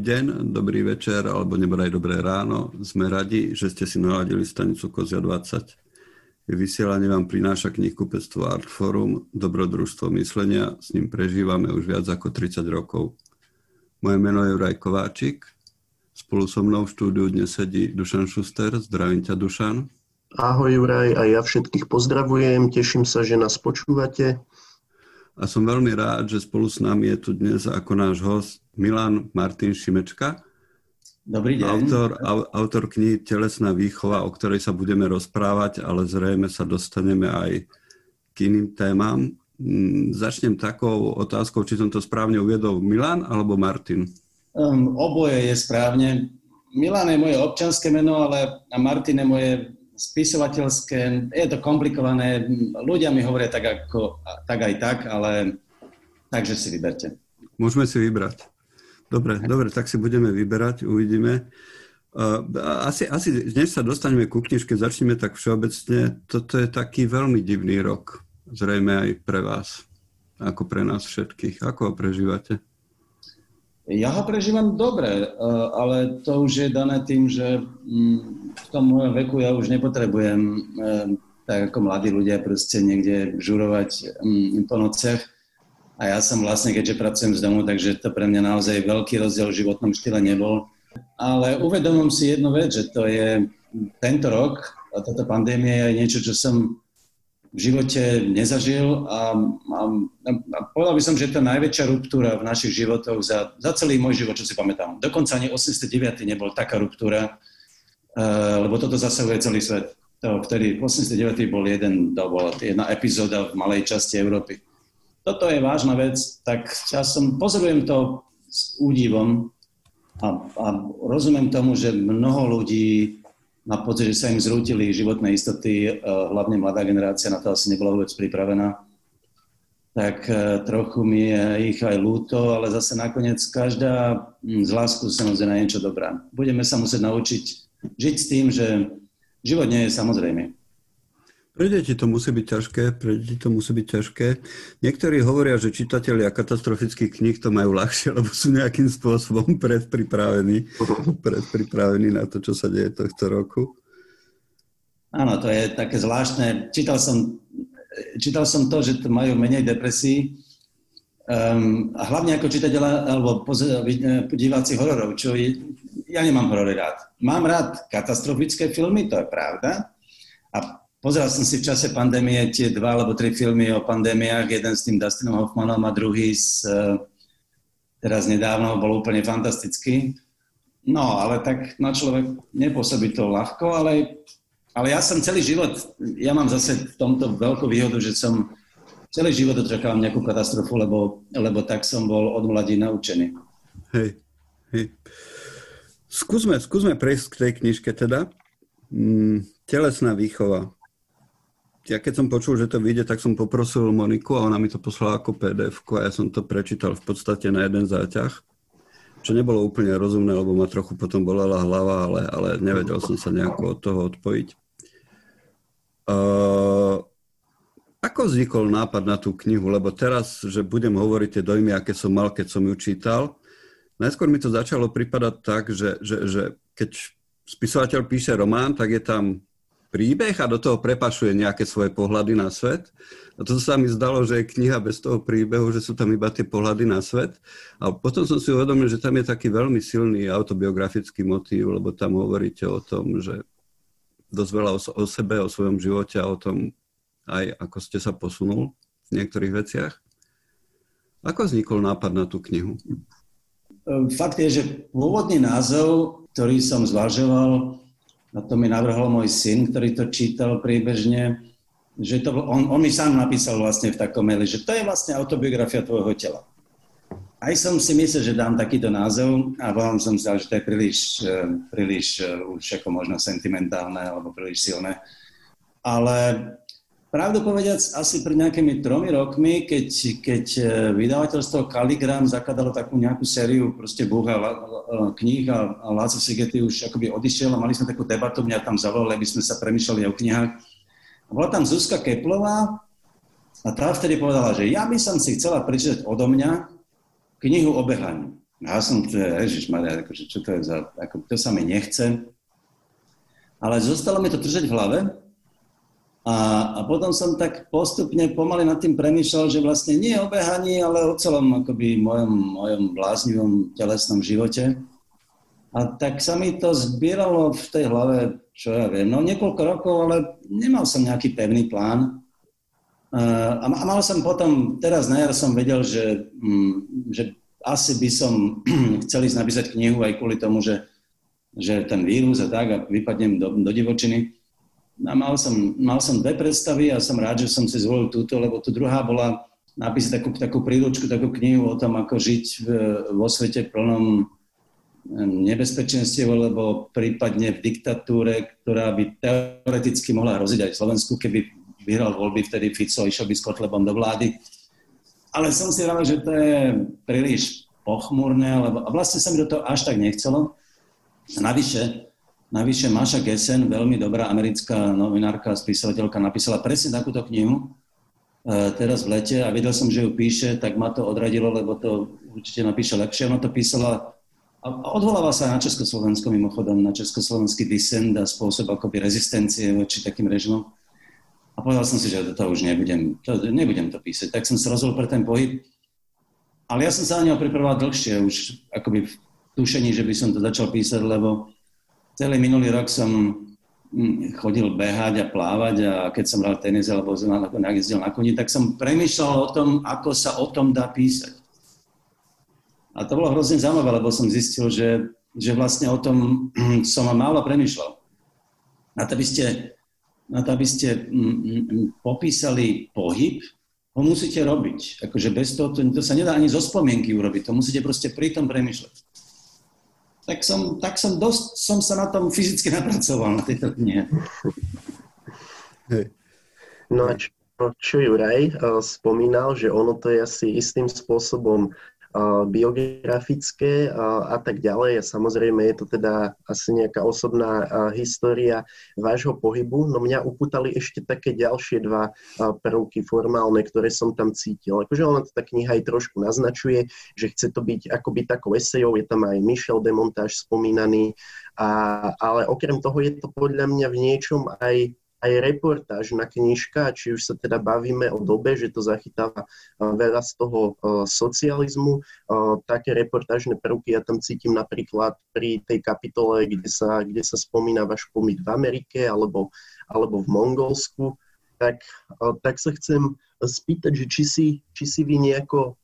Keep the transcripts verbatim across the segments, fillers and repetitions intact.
Dobrý deň, dobrý večer, alebo nebodaj dobré ráno. Sme radi, že ste si naladili stanicu Kozia dvadsať. Vysielanie vám prináša knihkupectvo Artforum, dobrodružstvo myslenia, s ním prežívame už viac ako tridsať rokov. Moje meno je Juraj Kováčik, spolu so mnou v štúdiu dnes sedí Dušan Šuster. Zdravím ťa, Dušan. Ahoj, Juraj, a ja všetkých pozdravujem, teším sa, že nás počúvate. A som veľmi rád, že spolu s nami je tu dnes ako náš host Milan Martin Šimečka. Dobrý deň. Autor, au, autor knihy Telesná výchova, o ktorej sa budeme rozprávať, ale zrejme sa dostaneme aj k iným témam. Začnem takou otázkou, či som to správne uviedol, Milan alebo Martin? Um, oboje je správne. Milan je moje občianske meno, ale a Martin je moje spisovateľské, je to komplikované, ľudia mi hovoria tak, ako, tak aj tak, ale takže si vyberte. Môžeme si vybrať. Dobre, dobre, tak si budeme vyberať, uvidíme. Asi, asi dnes sa dostaneme ku knižke, začneme tak všeobecne. Toto je taký veľmi divný rok, zrejme aj pre vás, ako pre nás všetkých. Ako ho prežívate? Ja ho prežívam dobre, ale to už je dané tým, že v tom mojom veku ja už nepotrebujem, tak ako mladí ľudia, proste niekde žurovať po nociach. A ja som vlastne, keďže pracujem z domu, takže to pre mňa naozaj veľký rozdiel v životnom štýle nebol. Ale uvedomím si jednu vec, že to je tento rok, a táto pandémia je niečo, čo som v živote nezažil a, a, a povedal by som, že to je najväčšia ruptúra v našich životoch za, za celý môj život, čo si pamätám. Dokonca ani osemdesiaty deviaty nebol taká ruptúra, uh, lebo toto zasahuje celý svet. To, vtedy osemdesiaty deviaty bol jeden, to bola jedna epizóda v malej časti Európy. Toto je vážna vec, tak ja som, pozorujem to s údivom a, a rozumiem tomu, že mnoho ľudí na pocit, že sa im zrútili životné istoty, hlavne mladá generácia, na to asi nebola vôbec pripravená. Tak trochu mi je ich aj ľúto, ale zase nakoniec každá z lásku sa naozaj na niečo dobrá. Budeme sa musieť naučiť žiť s tým, že život nie je samozrejme. Pre deti to musí byť ťažké, pre deti to musí byť ťažké. Niektorí hovoria, že čitatelia katastrofických kníh to majú ľahšie, lebo sú nejakým spôsobom predpripravení, predpripravení na to, čo sa deje tohto roku. Áno, to je také zvláštne. Čítal som, čítal som to, že to majú menej depresí. Um, a hlavne ako čitateľa, alebo diváci hororov, čo je, ja nemám horory rád. Mám rád katastrofické filmy, to je pravda. A pozeral som si v čase pandémie tie dva alebo tri filmy o pandémiách, jeden s tým Dustinom Hoffmanom a druhý s, teraz nedávno, bol úplne fantastický. No, ale tak na človek nepôsobí to ľahko, ale, ale ja som celý život, ja mám zase v tomto veľkú výhodu, že som celý život očakával nejakú katastrofu, lebo, lebo tak som bol od mladí naučený. Hej, hej. Skúsme, skúsme prejsť k tej knižke teda. Mm, telesná výchova. Ja keď som počul, že to vyjde, tak som poprosil Moniku a ona mi to poslala ako pé dé efku a ja som to prečítal v podstate na jeden záťah, čo nebolo úplne rozumné, lebo ma trochu potom bolela hlava, ale, ale nevedel som sa nejako od toho odpojiť. Uh, ako vznikol nápad na tú knihu? Lebo teraz, že budem hovoriť tie dojmy, aké som mal, keď som ju čítal, najskôr mi to začalo pripadať tak, že, že, že keď spisovateľ píše román, tak je tam príbeh a do toho prepašuje nejaké svoje pohľady na svet. A to sa mi zdalo, že je kniha bez toho príbehu, že sú tam iba tie pohľady na svet. A potom som si uvedomil, že tam je taký veľmi silný autobiografický motív, lebo tam hovoríte o tom, že dosť veľa o sebe, o svojom živote a o tom aj, ako ste sa posunul v niektorých veciach. Ako vznikol nápad na tú knihu? Fakt je, že pôvodný názov, ktorý som zvažoval, a to mi navrhol môj syn, ktorý to čítal príbežne, že to, on, on mi sám napísal vlastne v takom maili, že to je vlastne autobiografia tvojho tela. Aj som si myslel, že dám takýto názov a vám som si že to je príliš, príliš už ako možno sentimentálne alebo príliš silné. Ale pravdu povediac, asi pred nejakými tromi rokmi, keď, keď vydavateľstvo Kalligram zakladalo takú nejakú sériu proste búha kníh a Laco Sigety už akoby odišiel a mali sme takú debatu, mňa tam zavolali, aby sme sa premýšľali o knihách. A bola tam Zuzka Keplová a tá vtedy povedala, že ja by som si chcela prečítať odo mňa knihu o behaní. No ja som, ježišmarja, akože, čo to je za, ako, to sa mi nechce. Ale zostalo mi to držať v hlave a, a potom som tak postupne pomaly nad tým premýšľal, že vlastne nie o behaní, ale o celom akoby mojom, mojom bláznivom telesnom živote. A tak sa mi to zbieralo v tej hlave, čo ja viem, no niekoľko rokov, ale nemal som nejaký pevný plán. A mal som potom, teraz na jar som vedel, že, že asi by som chcel ísť napísať knihu aj kvôli tomu, že, že ten vírus a tak a vypadnem do, do divočiny. A mal som, mal som dve predstavy a som rád, že som si zvolil túto, lebo tu druhá bola napísať takú, takú príručku, takú knihu o tom, ako žiť v, vo svete plnom nebezpečenstiev, alebo prípadne v diktatúre, ktorá by teoreticky mohla hroziť aj Slovensku, keby vyhral voľby, vtedy Fico išiel by s Kotlebom do vlády. Ale som si rád, že to je príliš pochmúrne, lebo a vlastne sa mi do toho až tak nechcelo. A navyše, navyše Máša Gessen, veľmi dobrá americká novinárka, spisovateľka, napísala presne takúto knihu, e, teraz v lete, a vedel som, že ju píše, tak ma to odradilo, lebo to určite napíše lepšie. Ona to písala a odvoláva sa na Československo, mimochodom, na československý disent a spôsob akoby rezistencie voči takým režimom. A povedal som si, že do toho už nebudem to, nebudem to písať. Tak som sa rozhodol pre ten pohyb. Ale ja som sa na neho pripravoval dlhšie, už akoby v tušení, že by som to začal písať, lebo celý minulý rok som chodil behať a plávať a keď som hral tenis alebo jezdil na koni, tak som premýšľal o tom, ako sa o tom dá písať. A to bolo hrozne zaujímavé, lebo som zistil, že, že vlastne o tom som málo premýšľal. A to by ste... na to, aby ste popísali pohyb, ho musíte robiť. Akože bez toho, to, to sa nedá ani zo spomienky urobiť, to musíte proste pri tom premýšľať. Tak som, tak som dosť, som sa na tom fyzicky napracoval, na tejto knihe. No a čo, čo Juraj spomínal, že ono to je asi istým spôsobom biografické a tak ďalej. A samozrejme je to teda asi nejaká osobná história vášho pohybu, no mňa upútali ešte také ďalšie dva prvky formálne, ktoré som tam cítil. Akože ona tá kniha aj trošku naznačuje, že chce to byť akoby takou esejou, je tam aj Michel de Montaigne spomínaný, a, ale okrem toho je to podľa mňa v niečom aj aj reportážna knižka, či už sa teda bavíme o dobe, že to zachytáva veľa z toho socializmu. Také reportážne prvky ja tam cítim napríklad pri tej kapitole, kde sa, kde sa spomína váš pobyt v Amerike alebo, alebo v Mongolsku. Tak, tak sa chcem spýtať, že či si, či si vy nejako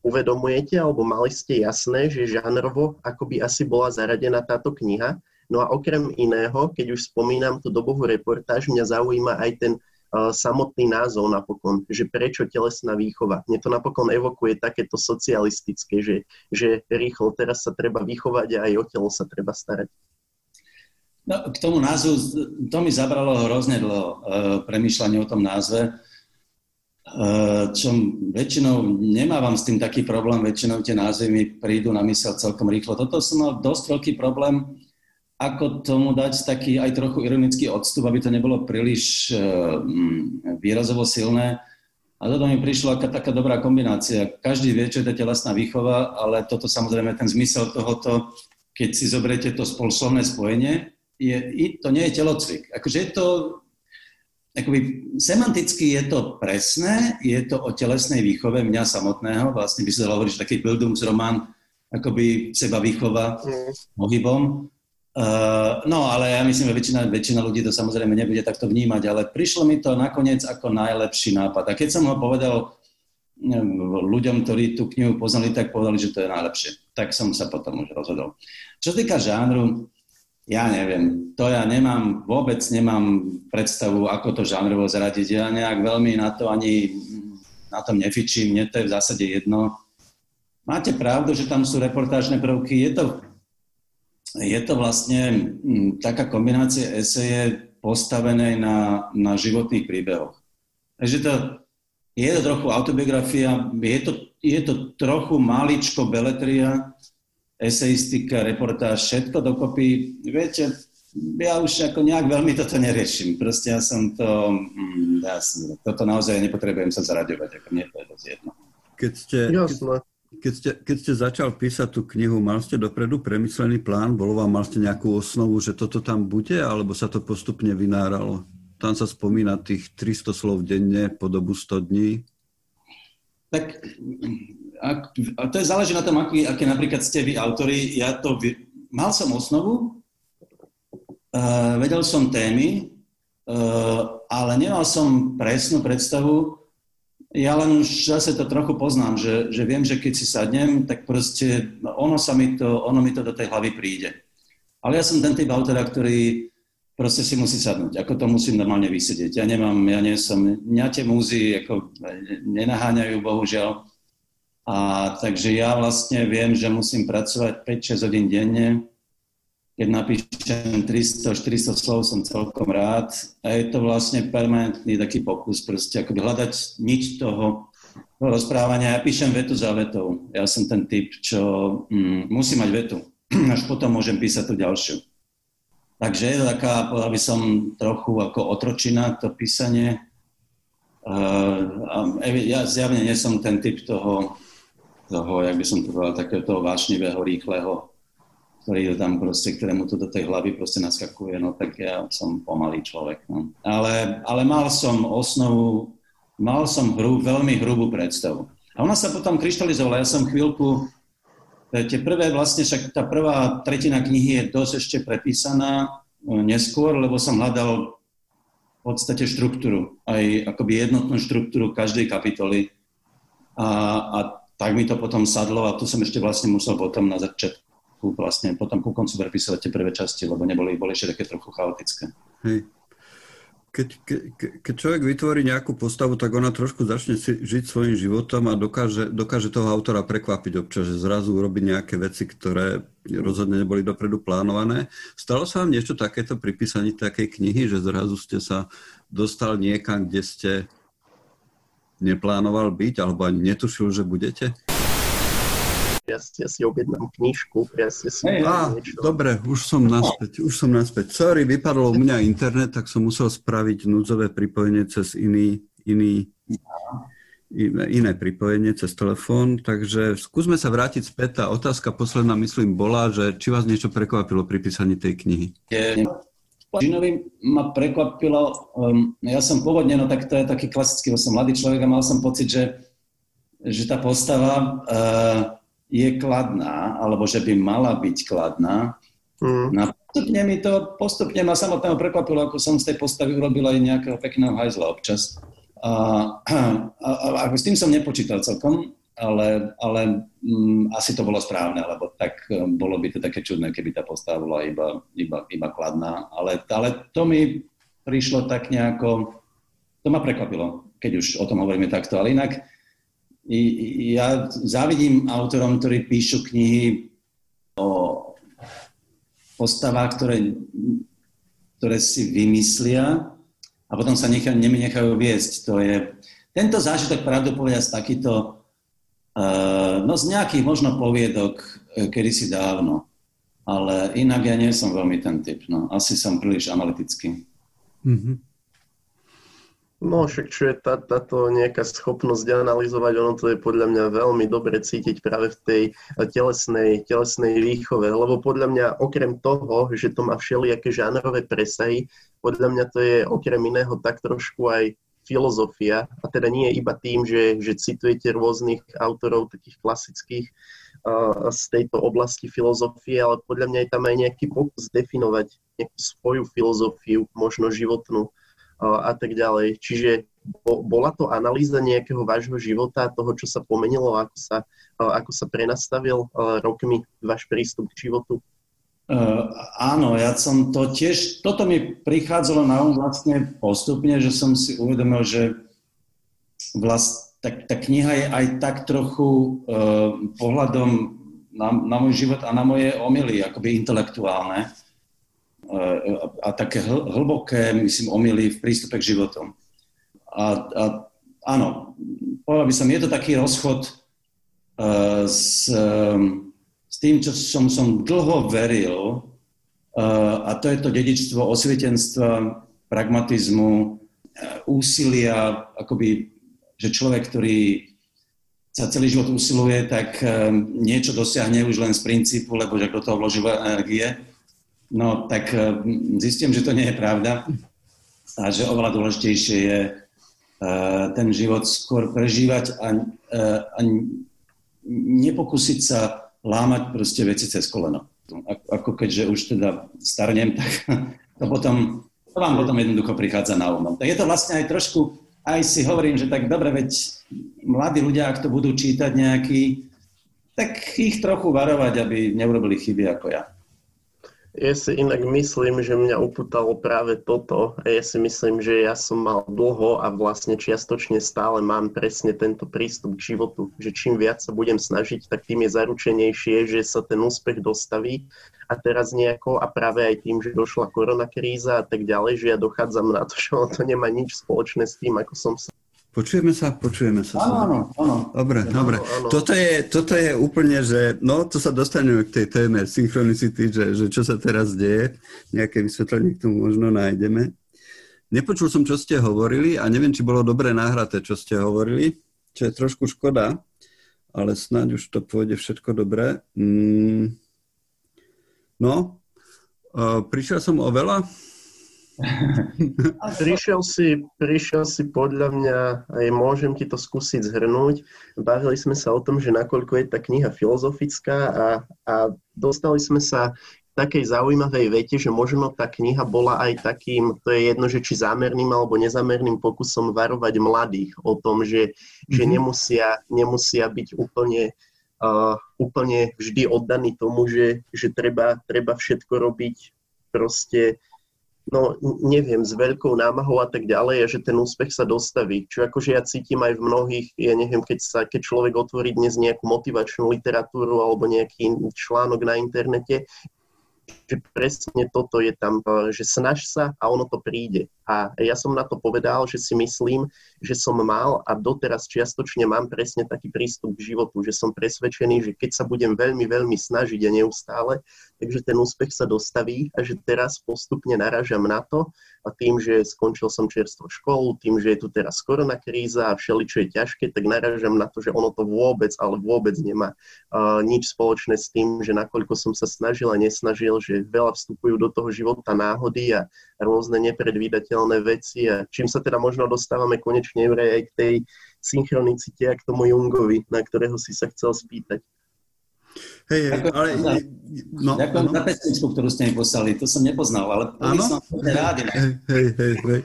uvedomujete alebo mali ste jasné, že žánrovo akoby asi bola zaradená táto kniha. No a okrem iného, keď už spomínam tú dobovú reportáž, mňa zaujíma aj ten uh, samotný názov napokon, že prečo telesná výchova. Mne to napokon evokuje takéto socialistické, že, že rýchlo teraz sa treba vychovať a aj o telo sa treba starať. No, k tomu názvu, to mi zabralo hrozne dlho uh, premýšľanie o tom názve, uh, čo väčšinou nemávam s tým taký problém, väčšinou tie názvy mi prídu na mysel celkom rýchlo. Toto som mal dosť veľký problém, ako tomu dať taký aj trochu ironický odstup, aby to nebolo príliš výrazovo silné. A toto mi prišla taká dobrá kombinácia. Každý vie, čo je to telesná výchova, ale toto samozrejme, ten zmysel tohoto, keď si zoberiete to spolslovné spojenie, je, to nie je telocvik. Akože je to, akoby semanticky je to presné, je to o telesnej výchove mňa samotného, vlastne by sa dalo hovoriť, že taký bildungsroman, akoby seba výchova pohybom. Uh, no, ale ja myslím, že väčšina, väčšina ľudí to samozrejme nebude takto vnímať, ale prišlo mi to nakoniec ako najlepší nápad. A keď som ho povedal ľuďom, ktorí tú knihu poznali, tak povedali, že to je najlepšie. Tak som sa potom už rozhodol. Čo týka žánru, ja neviem, to ja nemám, vôbec nemám predstavu, ako to žánrovo zaradiť. Ja nejak veľmi na to ani na tom nefičím, mne to je v zásade jedno. Máte pravdu, že tam sú reportážne prvky, je to... Je to vlastne taká kombinácia eseje postavenej na, na životných príbehoch. Takže to, je to trochu autobiografia, je to, je to trochu maličko beletria, eseistika, reportáž, všetko dokopy. Viete, ja už ako nejak veľmi toto neriešim. Proste ja som to, ja som, toto naozaj nepotrebujem sa zaraďovať, ako mne to je dosť jedno. Keď ste... Jasné. Keď ste, keď ste začal písať tú knihu, mal ste dopredu premyslený plán? Bolo vám, mal ste nejakú osnovu, že toto tam bude, alebo sa to postupne vynáralo? Tam sa spomína tých tristo slov denne po dobu sto dní. Tak ak, to je záleží na tom, aký, aké napríklad ste vy autori. Ja to vy... Mal som osnovu, uh, vedel som témy, uh, ale nemal som presnú predstavu. Ja len už zase to trochu poznám, že, že viem, že keď si sadnem, tak proste ono, sa mi to, ono mi to do tej hlavy príde. Ale ja som ten typ autora, ktorý proste si musí sadnúť. Ako to musím normálne vysedieť. Ja nemám, ja nie som, mňa tie múzy ako nenaháňajú, bohužiaľ. A takže ja vlastne viem, že musím pracovať päť šesť hodín denne. Keď napíšem tristo štyristo slov, som celkom rád. A je to vlastne permanentný taký pokus, proste akoby hľadať nič toho, toho rozprávania. Ja píšem vetu za vetou. Ja som ten typ, čo mm, musí mať vetu. Až potom môžem písať tú ďalšiu. Takže je to taká, povedal by som, trochu ako otročina, to písanie. Uh, ja zjavne nie som ten typ toho, toho, jak by som to povedal, takého toho vášnivého, rýchleho, ktorý tam proste, ktorému to do tej hlavy proste naskakuje, no tak ja som pomalý človek. No. Ale, ale mal som osnovu, mal som hru, veľmi hrubú predstavu. A ona sa potom kryštalizovala. Ja som chvíľku, tie prvé vlastne, však tá prvá tretina knihy je dosť ešte prepísaná neskôr, lebo som hľadal v podstate štruktúru, aj akoby jednotnú štruktúru každej kapitoly. A, a tak mi to potom sadlo a tu som ešte vlastne musel potom na začiatku vlastne potom ku koncu prepísať tie prvé časti, lebo neboli, boli ešte také trochu chaotické. Hej. Keď, ke, keď človek vytvorí nejakú postavu, tak ona trošku začne si žiť svojím životom a dokáže, dokáže toho autora prekvapiť občas, že zrazu urobí nejaké veci, ktoré rozhodne neboli dopredu plánované. Stalo sa vám niečo takéto pri písaní takej knihy, že zrazu ste sa dostal niekam, kde ste neplánoval byť alebo ani netušil, že budete? Ja, ja si objednám knižku. Ja si hey, á, dobre, už som naspäť, už som naspäť. Sorry, vypadlo u mňa internet, tak som musel spraviť núdzové pripojenie cez iný, iný, iné, iné pripojenie, cez telefón. Takže skúsme sa vrátiť späť. Tá otázka posledná, myslím, bola, že či vás niečo prekvapilo pri písaní tej knihy? Žinovi ma prekvapilo, um, ja som pôvodne, no tak to je taký klasický, som mladý človek a mal som pocit, že, že tá postava... Uh, je kladná, alebo že by mala byť kladná. Mm. No, postupne mi to, postupne ma samotného prekvapilo, ako som z tej postavy urobil aj nejakého pekného hajzla občas. A, a, a, a s tým som nepočítal celkom, ale, ale m, asi to bolo správne, lebo tak bolo by to také čudné, keby tá postava bola iba, iba, iba kladná. Ale, ale to mi prišlo tak nejako, to ma prekvapilo, keď už o tom hovoríme takto, ale inak ja závidím autorom, ktorí píšu knihy o postavách, ktoré, ktoré si vymyslia a potom sa nechaj, nechajú viesť. To je, tento zážitok pravdu povedať z takýto, no z nejakých možno poviedok kedysi dávno, ale inak ja nie som veľmi ten typ. No. Asi som príliš analytický. Mm-hmm. No, však čo je tá, táto nejaká schopnosť analyzovať, ono to je podľa mňa veľmi dobre cítiť práve v tej telesnej, telesnej výchove, lebo podľa mňa okrem toho, že to má všelijaké žánrové presahy, podľa mňa to je okrem iného tak trošku aj filozofia, a teda nie iba tým, že, že citujete rôznych autorov takých klasických uh, z tejto oblasti filozofie, ale podľa mňa je tam aj nejaký pokus definovať nejakú svoju filozofiu, možno životnú, a tak ďalej. Čiže bola to analýza nejakého vášho života, toho, čo sa pomenilo, ako sa, ako sa prenastavil rokmi váš prístup k životu? Uh, áno, ja som to tiež, toto mi prichádzalo na um vlastne postupne, že som si uvedomil, že vlast, tak, tá kniha je aj tak trochu uh, pohľadom na, na môj život a na moje omily, akoby intelektuálne. A také hlboké, myslím, omily v prístupe k životom. A, a áno, povedal by som, je to taký rozchod uh, s, um, s tým, čo som, som dlho veril, uh, a to je to dedičstvo osvietenstva, pragmatizmu, uh, úsilia, akoby, že človek, ktorý sa celý život usiluje, tak niečo dosiahne už len z princípu, lebo že kto toho vložil energie, no tak zistím, že to nie je pravda a že oveľa dôležitejšie je ten život skôr prežívať a, a nepokúsiť sa lámať proste veci cez koleno. Ako keďže už teda starnem, tak to potom, to vám potom jednoducho prichádza na um. Tak je to vlastne aj trošku, aj si hovorím, že tak dobre, veď mladí ľudia, ak to budú čítať nejaký, tak ich trochu varovať, aby neurobili chyby ako ja. Ja si inak myslím, že mňa upútalo práve toto a ja si myslím, že ja som mal dlho a vlastne čiastočne stále mám presne tento prístup k životu, že čím viac sa budem snažiť, tak tým je zaručenejšie, že sa ten úspech dostaví a teraz nejako a práve aj tým, že došla koronakríza a tak ďalej, že ja dochádzam na to, že ono to nemá nič spoločné s tým, ako som sa... Počujeme sa? Počujeme sa. Áno, áno. Dobre, ano, dobre. Ano. Toto, je, toto je úplne, že... No, to sa dostaneme k tej téme synchronicity, že, že čo sa teraz deje. Nejaké vysvetlenie k tomu možno nájdeme. Nepočul som, čo ste hovorili a neviem, či bolo dobre nahraté, čo ste hovorili, čo je trošku škoda, ale snáď už to pôjde všetko dobre. Mm. No, uh, prišiel som o veľa... Prišiel si, prišiel si podľa mňa, aj môžem ti to skúsiť zhrnúť. Bavili sme sa o tom, že nakoľko je tá kniha filozofická a, a dostali sme sa k takej zaujímavej vete, že možno tá kniha bola aj takým, to je jedno, že či zámerným alebo nezamerným pokusom varovať mladých o tom, že, mm-hmm. že nemusia, nemusia byť úplne... Uh, úplne vždy oddaný tomu, že, že treba, treba všetko robiť proste, no neviem, s veľkou námahou a tak ďalej a že ten úspech sa dostaví. Čo akože ja cítim aj v mnohých, ja neviem, keď sa, keď človek otvorí dnes nejakú motivačnú literatúru alebo nejaký článok na internete, že presne toto je tam, že snaž sa a ono to príde. A ja som na to povedal, že si myslím, že som mal a doteraz čiastočne mám presne taký prístup k životu, že som presvedčený, že keď sa budem veľmi, veľmi snažiť a neustále, takže ten úspech sa dostaví a že teraz postupne narážam na to a tým, že skončil som čerstvo školu, tým, že je tu teraz koronakríza a všeličo je ťažké, tak narážam na to, že ono to vôbec, ale vôbec nemá uh, nič spoločné s tým, že nakoľko som sa snažil a nesnažil, že veľa vstupujú do toho života náhody a rôzne nepredvídateľné veci a čím sa teda možno dostávame konečne aj k tej synchronicite a k tomu Jungovi, na ktorého si sa chcel spýtať. Hej, ďakujem, ale... Za, no, ďakujem no. za pesničku, ktorú ste mi poslali, to som nepoznal, ale my som rádi. Hej, hej, hej, hej.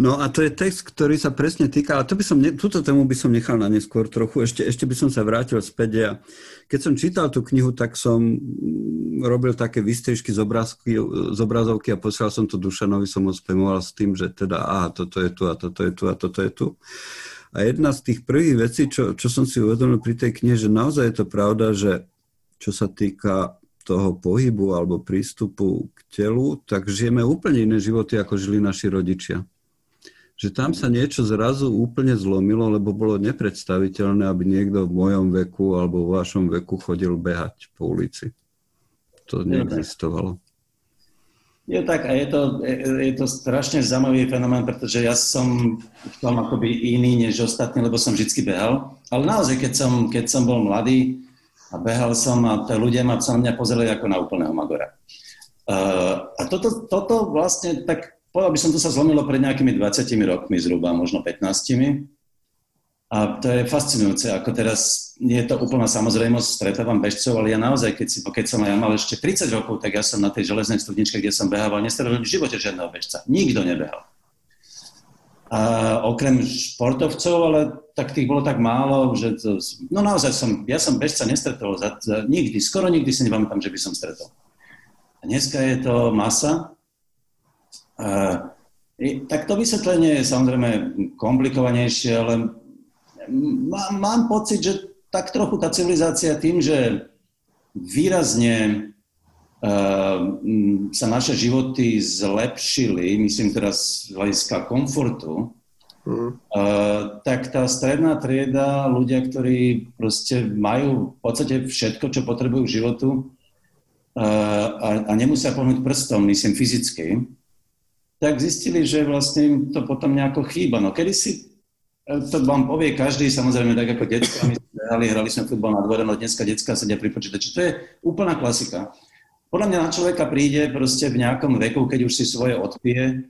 No a to je text, ktorý sa presne týka, ale to by som ne, túto tému by som nechal na neskôr trochu, ešte, ešte by som sa vrátil späť a keď som čítal tú knihu, tak som robil také výstrižky z, obrázky, z obrazovky a poslal som to Dušanovi, som ho spamoval s tým, že teda aha, toto je tu a toto je tu a toto je tu. A jedna z tých prvých vecí, čo, čo som si uvedomil pri tej knihe, že naozaj je to pravda, že čo sa týka toho pohybu alebo prístupu k telu, tak žijeme úplne iné životy, ako žili naši rodičia. Že tam sa niečo zrazu úplne zlomilo, lebo bolo nepredstaviteľné, aby niekto v mojom veku alebo v vašom veku chodil behať po ulici. To neexistovalo. Je tak a je to, je to strašne zaujímavý fenomén, pretože ja som v tom akoby iný než ostatní, lebo som vždycky behal. Ale naozaj, keď som, keď som bol mladý, a behal som a ľudia ma sa na mňa pozerali ako na úplného magora. Uh, a toto, toto vlastne, tak povedal by som, to sa zlomilo pred nejakými dvadsiatimi rokmi zhruba, možno pätnástimi. A to je fascinujúce, ako teraz nie je to úplná samozrejmosť, stretávam bežcov, ale ja naozaj, keď, si, keď som ja mal ešte tridsať rokov, tak ja som na tej železnej studničke, kde som behával, nestretol v živote žiadneho bežca. Nikto nebehal. A okrem športovcov, ale tak tých bolo tak málo, že to, no naozaj som, ja som bežca nestretol za, za, nikdy, skoro nikdy si nepamätám, že by som stretol. A dneska je to masa. A, i, tak to vysvetlenie je samozrejme komplikovanejšie, ale má, mám pocit, že tak trochu tá civilizácia tým, že výrazne sa naše životy zlepšili, myslím teraz z hľadiska komfortu, mm. tak tá stredná trieda, ľudia, ktorí proste majú v podstate všetko, čo potrebujú v životu a, a nemusia pohnúť prstom, myslím fyzicky, tak zistili, že vlastne im to potom nejako chýba. No kedysi To vám povie každý, samozrejme, tak ako detská. My sme hrali, hrali sme futbal na dvore, no dneska detská sedia pri počítači. To je úplná klasika. Podľa mňa na človeka príde proste v nejakom veku, keď už si svoje odpije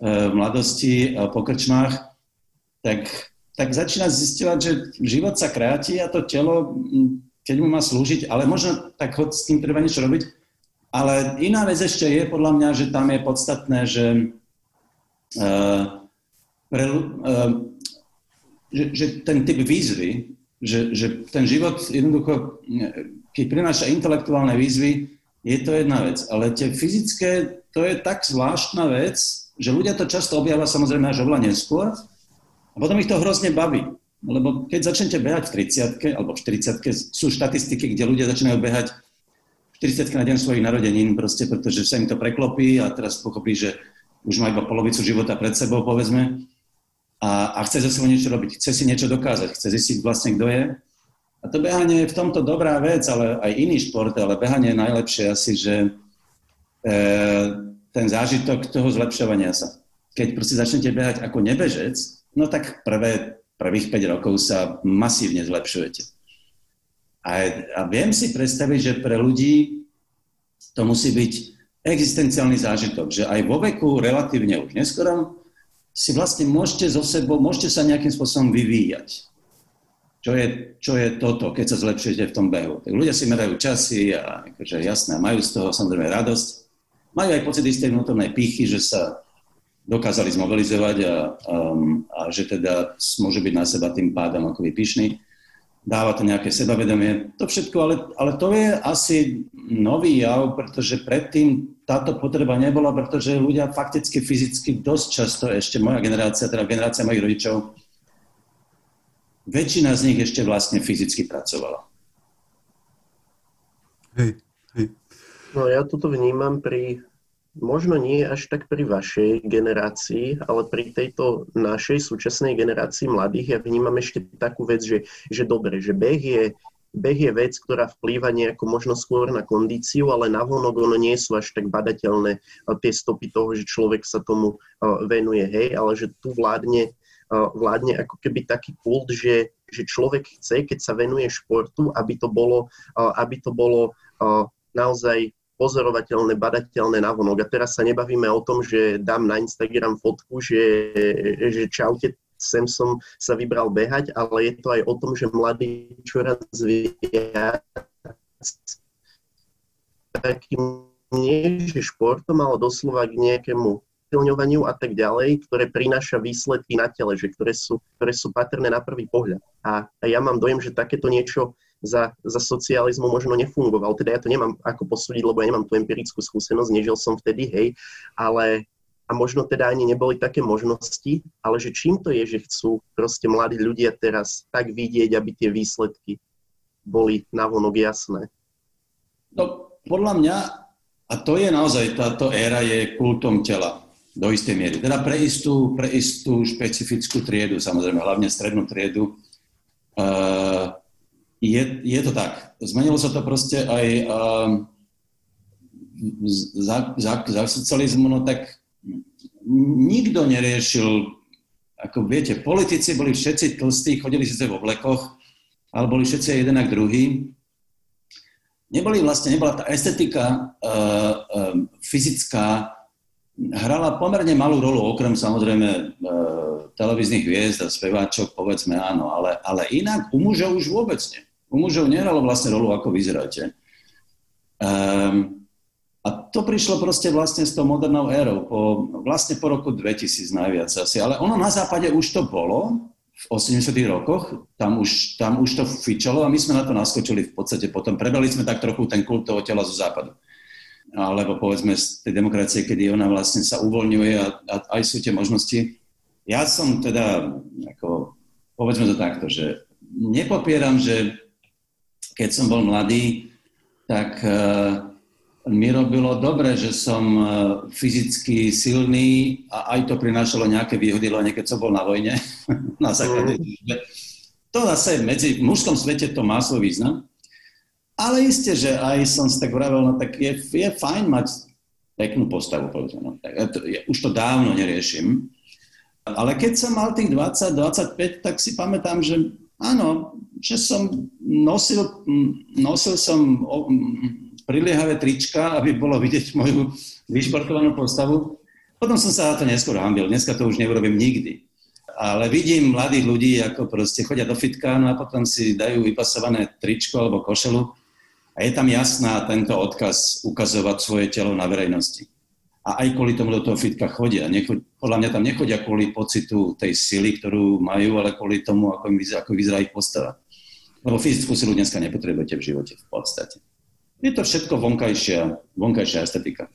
v mladosti, po krčmách, tak, tak začína zistiť, že život sa kráti a to telo, keď mu má slúžiť, ale možno tak chod s tým treba niečo robiť. Ale iná vec ešte je podľa mňa, že tam je podstatné, že, uh, pre, uh, že, že ten typ výzvy, že, že ten život jednoducho, keď prináša intelektuálne výzvy, je to jedna vec, ale tie fyzické, to je tak zvláštna vec, že ľudia to často objavia samozrejme až oveľa neskôr a potom ich to hrozne baví. Lebo keď začnete behať v tridsiatke alebo v štyridsiatke, sú štatistiky, kde ľudia začínajú behať v štyridsiatke na deň svojich narodenín, proste, pretože sa im to preklopí a teraz pochopí, že už má iba polovicu života pred sebou, povedzme, a, a chce za sebou niečo robiť, chce si niečo dokázať, chce zistiť vlastne, kto je. A to behanie je v tomto dobrá vec, ale aj iný šport, ale behanie je najlepšie asi, že e, ten zážitok toho zlepšovania sa. Keď proste začnete behať ako nebežec, no tak prvé, prvých päť rokov sa masívne zlepšujete. A, a viem si predstaviť, že pre ľudí to musí byť existenciálny zážitok, že aj vo veku relatívne už neskorom si vlastne môžete so sebou, môžete sa nejakým spôsobom vyvíjať. Čo je, čo je toto, keď sa zlepšujete v tom behu. Tak ľudia si merajú časy a akože jasné, majú z toho samozrejme radosť. Majú aj pocit istej vnútornej pýchy, že sa dokázali zmobilizovať a, a, a že teda môže byť na seba tým pádom akoby pyšný. Dáva to nejaké sebavedomie. To všetko, ale, ale to je asi nový jav, pretože predtým táto potreba nebola, pretože ľudia fakticky, fyzicky dosť často, ešte moja generácia, teda generácia mojich rodičov, väčšina z nich ešte vlastne fyzicky pracovala. Hej, hej. No ja toto vnímam pri, možno nie až tak pri vašej generácii, ale pri tejto našej súčasnej generácii mladých ja vnímam ešte takú vec, že, že dobre, že beh je, beh je vec, ktorá vplýva nejako možno skôr na kondíciu, ale navonok ono nie sú až tak badateľné tie stopy toho, že človek sa tomu venuje, hej, ale že tu vládne vládne ako keby taký kult, že, že človek chce, keď sa venuje športu, aby to bolo, aby to bolo naozaj pozorovateľné, badateľné navonok. A teraz sa nebavíme o tom, že dám na Instagram fotku, že, že čaute, sem som sa vybral behať, ale je to aj o tom, že mladí čoraz viac takým nie že športom, ale doslova k nejakému a tak ďalej, ktoré prináša výsledky na tele, že ktoré sú, ktoré sú patrné na prvý pohľad. A, a ja mám dojem, že takéto niečo za, za socializmu možno nefungovalo. Teda ja to nemám ako posúdiť, lebo ja nemám tú empirickú skúsenosť, nežil som vtedy, hej, ale a možno teda ani neboli také možnosti, ale že čím to je, že chcú proste mladí ľudia teraz tak vidieť, aby tie výsledky boli navonok jasné? No, podľa mňa, a to je naozaj, táto éra je kultom tela. Do istej miery. Teda pre istú, pre istú špecifickú triedu, samozrejme, hlavne strednú triedu. Uh, je, je to tak. Zmenilo sa to proste aj uh, za, za, za socializmu, no tak nikto neriešil, ako viete, politici boli všetci tlstí, chodili síce vo vlekoch, ale boli všetci aj jeden a druhý. Neboli vlastne, nebola tá estetika uh, um, fyzická, hrala pomerne malú rolu, okrem samozrejme e, televíznych hviezd a speváčok, povedzme áno, ale, ale inak u mužov už vôbec nie. U mužov nehralo vlastne rolu, ako vyzeráte. Ehm, a to prišlo proste vlastne s tou modernou érou, po, vlastne po roku dvetisíc najviac asi, ale ono na západe už to bolo, v osemdesiatych rokoch, tam už, tam už to fičalo a my sme na to naskočili v podstate potom, prebrali sme tak trochu ten kult toho tela zo západu. Alebo povedzme z tej demokracie, kedy ona vlastne sa uvoľňuje a, a aj sú tie možnosti. Ja som teda, ako, povedzme to takto, že nepopieram, že keď som bol mladý, tak uh, mi robilo dobre, že som uh, fyzicky silný a aj to prinášalo nejaké výhody, len keď som bol na vojne, na základnej službe. To zase medzi, v mužskom svete to má svoj význam. Ale isté, že aj som si tak vravel, no tak je, je fajn mať peknú postavu, povedzme. No, tak ja to, ja už to dávno neriešim. Ale keď som mal tých dvadsať dvadsaťpäť, tak si pamätám, že áno, že som nosil, nosil som priliehavé trička, aby bolo vidieť moju vyšportovanú postavu. Potom som sa na to neskôr hambil, dneska to už neurobím nikdy. Ale vidím mladých ľudí, ako proste chodia do fitka, no a potom si dajú vypasované tričko alebo košelu a je tam jasná tento odkaz ukazovať svoje telo na verejnosti. A aj kvôli tomu do toho fitka chodia. Nechod, podľa mňa tam nechodia kvôli pocitu tej sily, ktorú majú, ale kvôli tomu, ako, im, ako vyzerá ich postava. Lebo fyzickú silu dneska nepotrebujete v živote v podstate. Je to všetko vonkajšia, vonkajšia estetika.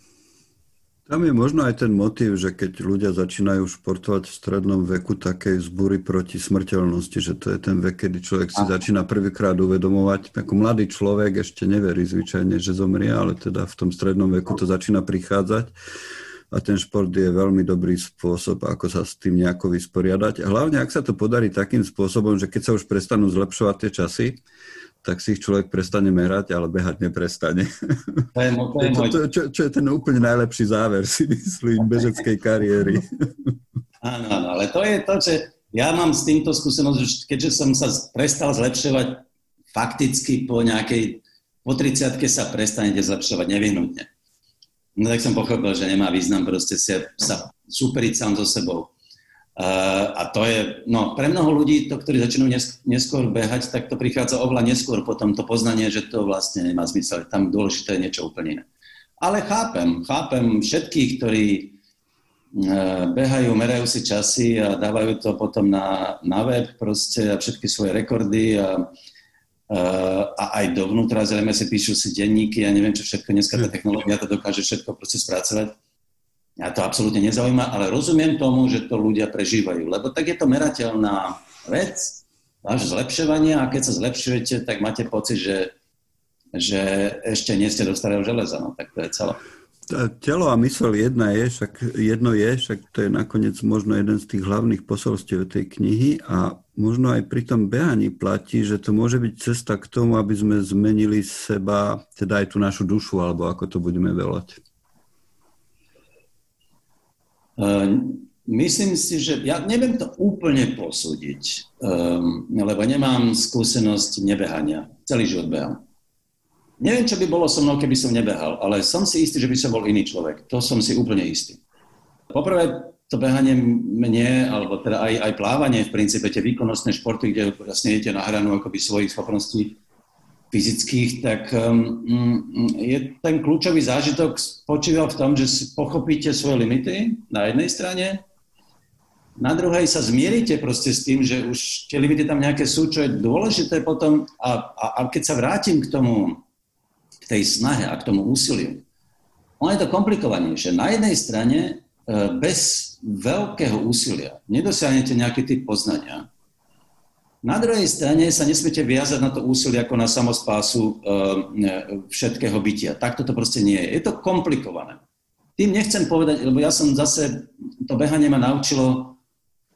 Tam je možno aj ten motív, že keď ľudia začínajú športovať v strednom veku takej zbúry proti smrteľnosti, že to je ten vek, kedy človek si začína prvýkrát uvedomovať, ako mladý človek ešte neverí zvyčajne, že zomrie, ale teda v tom strednom veku to začína prichádzať a ten šport je veľmi dobrý spôsob, ako sa s tým nejako vysporiadať. Hlavne, ak sa to podarí takým spôsobom, že keď sa už prestanú zlepšovať tie časy, tak si ich človek prestane merať, ale behať neprestane. To je, to je čo, čo, čo je ten úplne najlepší záver, si myslím, bežeckej kariéry. Áno, áno, ale to je to, že ja mám s týmto skúsenosť, keďže som sa prestal zlepšovať fakticky po nejakej, po tridsiatke sa prestanete zlepšovať nevyhnutne. No tak som pochopil, že nemá význam proste sa, sa superiť sám so sebou. Uh, a to je, no pre mnoho ľudí, to, ktorí začínajú nesk- neskôr behať, tak to prichádza oveľa neskôr potom to poznanie, že to vlastne nemá zmysel. Tam dôležité je niečo úplne iné. Ale chápem, chápem všetkých, ktorí uh, behajú, merajú si časy a dávajú to potom na, na web proste a všetky svoje rekordy a, uh, a aj dovnútra zrejme si píšu si denníky a ja neviem, čo všetko dneska tá technológia to dokáže všetko proste spracovať. Ja to absolútne nezaujíma, ale rozumiem tomu, že to ľudia prežívajú, lebo tak je to merateľná vec, váš zlepšovanie a keď sa zlepšujete, tak máte pocit, že, že ešte nie ste do starého železa, no tak to je celé. Telo a mysel jedna je, však jedno je, však to je nakoniec možno jeden z tých hlavných posolstiev tej knihy a možno aj pri tom behaní platí, že to môže byť cesta k tomu, aby sme zmenili seba, teda aj tú našu dušu, alebo ako to budeme volať. Uh, myslím si, že ja neviem to úplne posúdiť, um, lebo nemám skúsenosť nebehania. Celý život behám. Neviem, čo by bolo so mnou, keby som nebehal, ale som si istý, že by som bol iný človek. To som si úplne istý. Poprvé, to behanie mne, alebo teda aj, aj plávanie, v princípe tie výkonnostné športy, kde vlastne idete na hranu akoby svojich schopností fyzických, tak um, je ten kľúčový zážitok spočíval v tom, že si pochopíte svoje limity na jednej strane, na druhej sa zmierite proste s tým, že už tie limity tam nejaké sú, čo je dôležité potom a, a, a keď sa vrátim k tomu, k tej snahe a k tomu úsiliu, ono je to komplikovanejšie. Na jednej strane bez veľkého úsilia nedosiahnete nejaký typ poznania. Na druhej strane sa nesmiete viazať na to úsilie ako na samospásu všetkého bytia. Takto to proste nie je. Je to komplikované. Tým nechcem povedať, lebo ja som zase, to behanie ma naučilo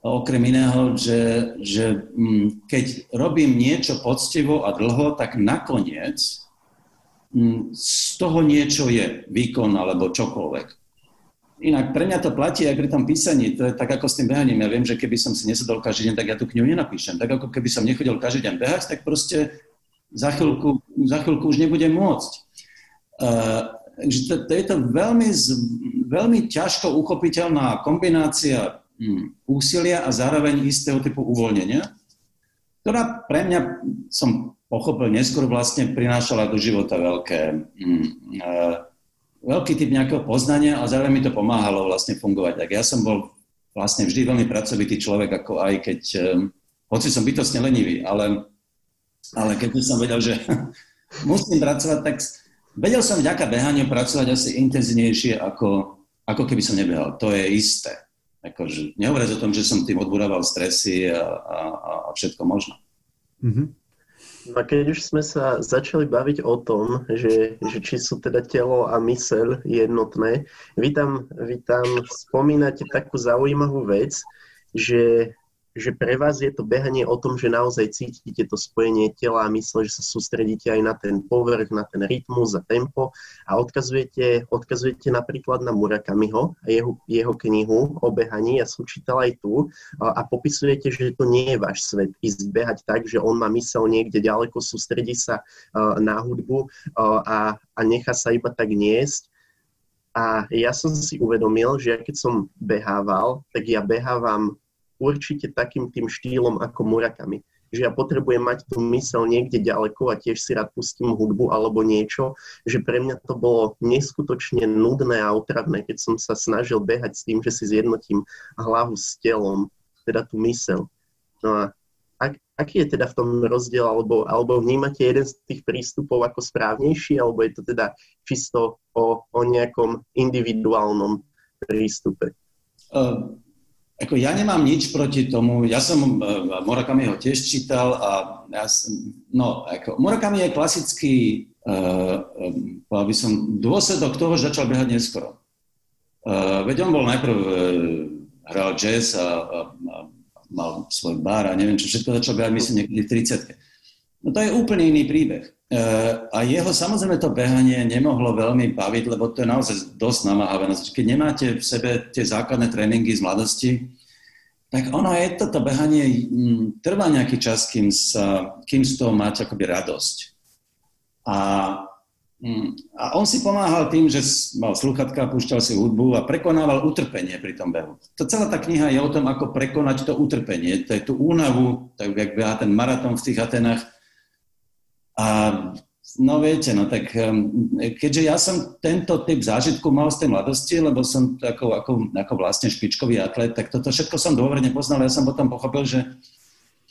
okrem iného, že, že keď robím niečo poctivo a dlho, tak nakoniec z toho niečo je, výkon alebo čokoľvek. Inak pre mňa to platí aj pri tom písaní, to je tak ako s tým behaním. Ja viem, že keby som si nesedol každý deň, tak ja tú knihu nenapíšem. Tak ako keby som nechodil každý deň behať, tak proste za chvíľku, za chvíľku už nebudem môcť. Takže uh, to, to je to veľmi, veľmi ťažko uchopiteľná kombinácia hm, úsilia a zároveň istého typu uvoľnenia, ktorá pre mňa, som pochopil neskôr, vlastne prinášala do života veľké... Hm, uh, veľký typ nejakého poznania a zároveň mi to pomáhalo vlastne fungovať. Tak ja som bol vlastne vždy veľmi pracovitý človek, ako aj keď, hoci som bytostne lenivý, ale, ale keď som vedel, že musím pracovať, tak vedel som vďaka behaniu pracovať asi intenzívnejšie, ako, ako keby som nebehal. To je isté. Akože, nehovoriac o tom, že som tým odburával stresy a, a, a všetko možno. Mhm. A keď už sme sa začali baviť o tom, že, že či sú teda telo a myseľ jednotné, vy tam, vy tam spomínate takú zaujímavú vec, že že pre vás je to behanie o tom, že naozaj cítite to spojenie tela a mysle, že sa sústredíte aj na ten povrch, na ten rytmus a tempo a odkazujete, odkazujete napríklad na Murakamiho a jeho, jeho knihu o behaní, ja som čítal aj tu, a, a popisujete, že to nie je váš svet ísť behať tak, že on má mysel niekde ďaleko, sústredí sa uh, na hudbu uh, a, a nechá sa iba tak niesť. A ja som si uvedomil, že ja keď som behával, tak ja behávam určite takým tým štýlom ako Murakami. Že ja potrebujem mať tú myseľ niekde ďaleko a tiež si rád pustím hudbu alebo niečo, že pre mňa to bolo neskutočne nudné a otravné, keď som sa snažil behať s tým, že si zjednotím hlavu s telom, teda tú myseľ. No a ak, aký je teda v tom rozdiel, alebo, alebo vnímate jeden z tých prístupov ako správnejší, alebo je to teda čisto o, o nejakom individuálnom prístupe? Um. Ako ja nemám nič proti tomu, ja som Murakamiho tiež čítal a ja som, no, ako Murakami je klasický uh, um, by som, dôsledok toho, že začal behať neskoro. Uh, veď on bol najprv, uh, hral jazz a, a, a mal svoj bar a neviem čo, všetko začal behať, myslím, niekedy v tridsiatke. No to je úplne iný príbeh. Uh, a jeho samozrejme to behanie nemohlo veľmi baviť, lebo to je naozaj dosť namáhavé. Keď nemáte v sebe tie základné tréningy z mladosti, tak ono je toto behanie, trvá nejaký čas, kým, sa, kým z toho máte akoby radosť. A, a on si pomáhal tým, že mal slúchatka, púšťal si hudbu a prekonával utrpenie pri tom behu. To celá tá kniha je o tom, ako prekonať to utrpenie, to je tú únavu, tak jak beha ten maratón v tých Atenách. A no viete, no tak keďže ja som tento typ zážitku mal z tej mladosti, lebo som ako, ako, ako vlastne špičkový atlet, tak toto všetko som dôverne poznal. Ja som potom pochopil, že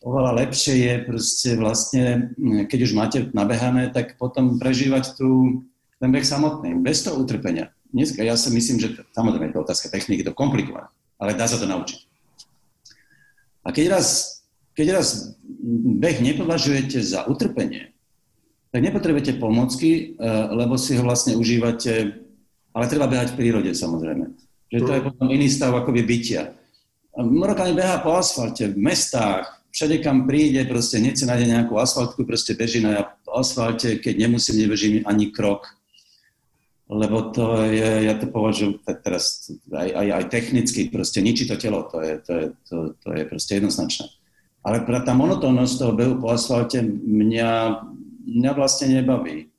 oveľa lepšie je proste vlastne, keď už máte nabehané, tak potom prežívať tú, ten beh samotný, bez toho utrpenia. Dneska ja si myslím, že samozrejme je to otázka techniky, to komplikované, ale dá sa to naučiť. A keď raz, keď raz beh nepovažujete za utrpenie, tak nepotrebujete pomôcky, lebo si ho vlastne užívate, ale treba behať v prírode samozrejme. Že to je potom iný stav akoby bytia. Murakami behá po asfalte, v mestách, všade kam príde, proste hneď si nájde nejakú asfaltku, proste beží na asfalte, keď nemusím, nebežím ani krok. Lebo to je, ja to považujem teraz aj, aj, aj technicky, proste ničí to telo, to je, to je, to, to je proste jednoznačné. Ale tá monotónnosť toho behu po asfalte mňa... mňa vlastne nebaví.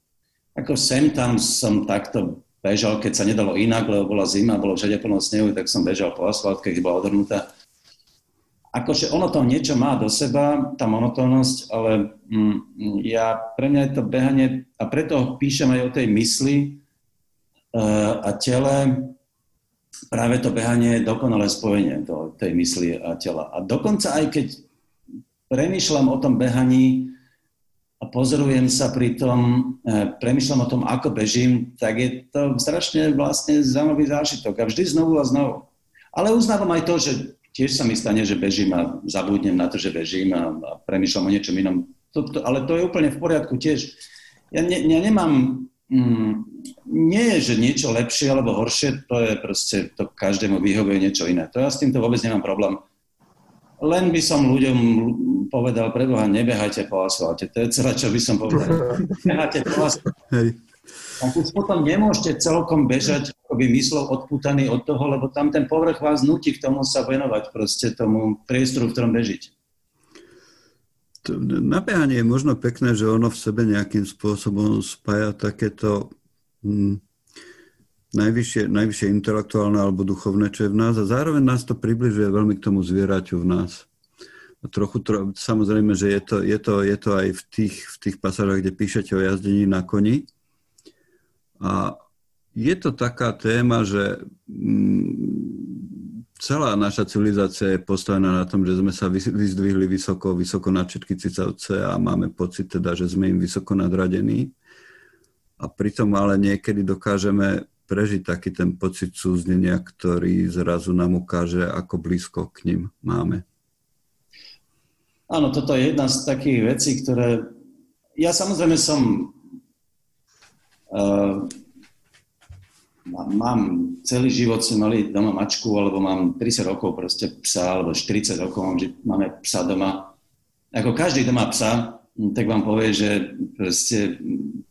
Ako sem tam som takto bežal, keď sa nedalo inak, lebo bola zima, bolo všade plno snehu, tak som bežal po asfaltke, keď bola odhrnutá. Akože ono to niečo má do seba, tá monotónnosť, ale mm, ja, pre mňa je to behanie, a preto píšem aj o tej mysli uh, a tele, práve to behanie je dokonalé spojenie do tej mysli a tela. A dokonca aj keď premýšľam o tom behaní, a pozorujem sa pri tom, premýšľam o tom, ako bežím, tak je to strašne vlastne zaujímavý zážitok. A vždy znovu a znovu. Ale uznávam aj to, že tiež sa mi stane, že bežím a zabudnem na to, že bežím a, a premýšľam o niečom inom. To, to, ale to je úplne v poriadku tiež. Ja, ne, ja nemám... Mm, nie je, že niečo lepšie alebo horšie, to je proste, to každému vyhovuje niečo iné. To ja s týmto vôbec nemám problém. Len by som ľuďom povedal, preboha, nebehajte po asfalte. To je celé, čo by som povedal. Nebehajte po asfalte. A už potom nemôžete celkom bežať akoby myslov odputaný od toho, lebo tam ten povrch vás nutí k tomu sa venovať proste tomu priestoru, v ktorom bežíte. Nabehanie je možno pekné, že ono v sebe nejakým spôsobom spája takéto... Hm. Najvyššie, najvyššie intelektuálne alebo duchovné, čo je v nás a zároveň nás to približuje veľmi k tomu zvieraťu v nás. A trochu, tro, samozrejme, že je to, je to, je to aj v tých, v tých pasážach, kde píšete o jazdení na koni. A je to taká téma, že mm, celá naša civilizácia je postavená na tom, že sme sa vyzdvihli vysoko, vysoko nad všetky cicavce a máme pocit teda, že sme im vysoko nadradení. A pritom ale niekedy dokážeme prežiť taký ten pocit súznenia, ktorý zrazu nám ukáže, ako blízko k ním máme. Áno, toto je jedna z takých vecí, ktoré... Ja samozrejme som... Uh, Mám, celý život sme mali doma mačku, alebo mám tridsať rokov proste psa, alebo štyridsať rokov mám, že máme psa doma. Ako každý, kto má psa, tak vám povie, že proste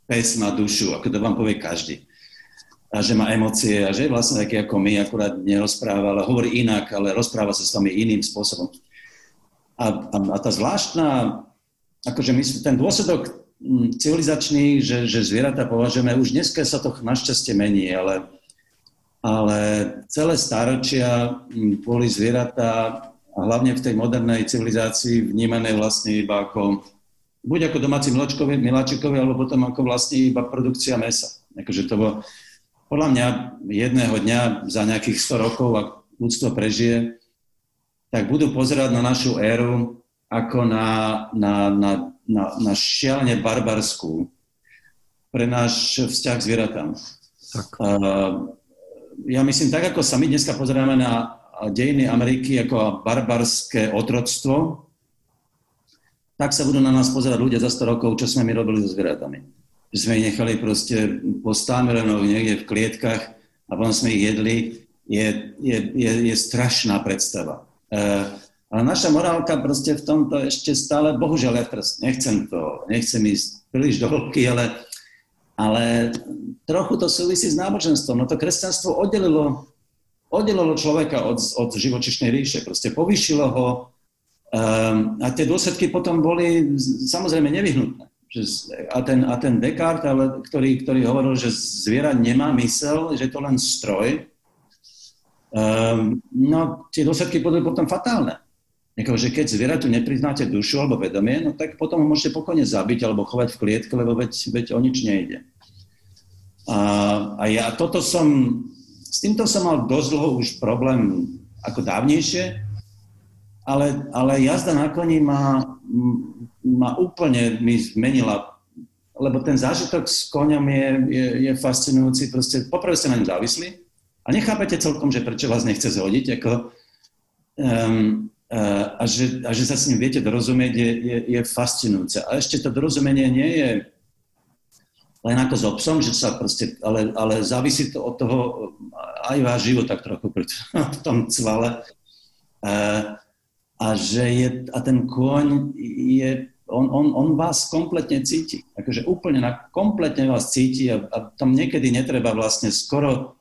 pes má dušu, ako to vám povie každý. A že má emócie a že je vlastne taký ako my, akurát nerozpráva, ale hovorí inak, ale rozpráva sa s vami iným spôsobom. A, a, a tá zvláštna, akože my, ten dôsledok civilizačný, že, že zvieratá považujeme, už dneska sa to našťastie mení, ale, ale celé stáročia boli zvieratá, a hlavne v tej modernej civilizácii, vnímané vlastne iba ako, buď ako domáci miláčikovi, alebo potom ako vlastne iba produkcia mesa. Akože to bolo, podľa mňa jedného dňa za nejakých sto rokov, ak ľudstvo prežije, tak budú pozerať na našu éru ako na, na, na na, na šialene barbarskú pre náš vzťah k zvieratám. Tak. Uh, ja myslím, tak ako sa my dneska pozeráme na dejiny Ameriky ako barbarské otroctvo, tak sa budú na nás pozerať ľudia za sto rokov, čo sme my robili so zvieratami. Že sme ich nechali proste po stámilenoch niekde v klietkach a potom sme ich jedli. Je, je, je, je strašná predstava. Uh, Ale naša morálka proste v tomto ešte stále, bohužiaľ, ja teraz nechcem to, nechcem ísť príliš do hĺbky, ale, ale trochu to súvisí s náboženstvom. No to kresťanstvo oddelilo, oddelilo človeka od, od živočišnej ríše, proste povýšilo ho um, a tie dôsledky potom boli samozrejme nevyhnutné. A ten, a ten Descartes, ale, ktorý, ktorý hovoril, že zviera nemá mysel, že je to len stroj, um, no tie dôsledky boli potom fatálne. Že keď zvieratu nepriznáte dušu alebo vedomie, no tak potom ho môžete pokojne zabiť alebo chovať v klietke, lebo veď, veď o nič nejde. A, a ja toto som, s týmto som mal dosť dlho už problém ako dávnejšie, ale, ale jazda na koni ma, ma úplne mi zmenila, lebo ten zážitok s koňom je, je, je fascinujúci, proste poprvé ste na ňu závislí a nechápete celkom, že prečo vás nechce zhodiť, ako... Um, A že, a že sa s ním viete dorozumieť, je, je, je fascinujúce. A ešte to dorozumenie nie je len ako s obsom, že sa proste, ale, ale závisí to od toho aj váš život tak trochu v tom cvale. A, a, že je, a ten kôň, je, on, on, on vás kompletne cíti. Akože úplne na, kompletne vás cíti a, a tam niekedy netreba vlastne skoro...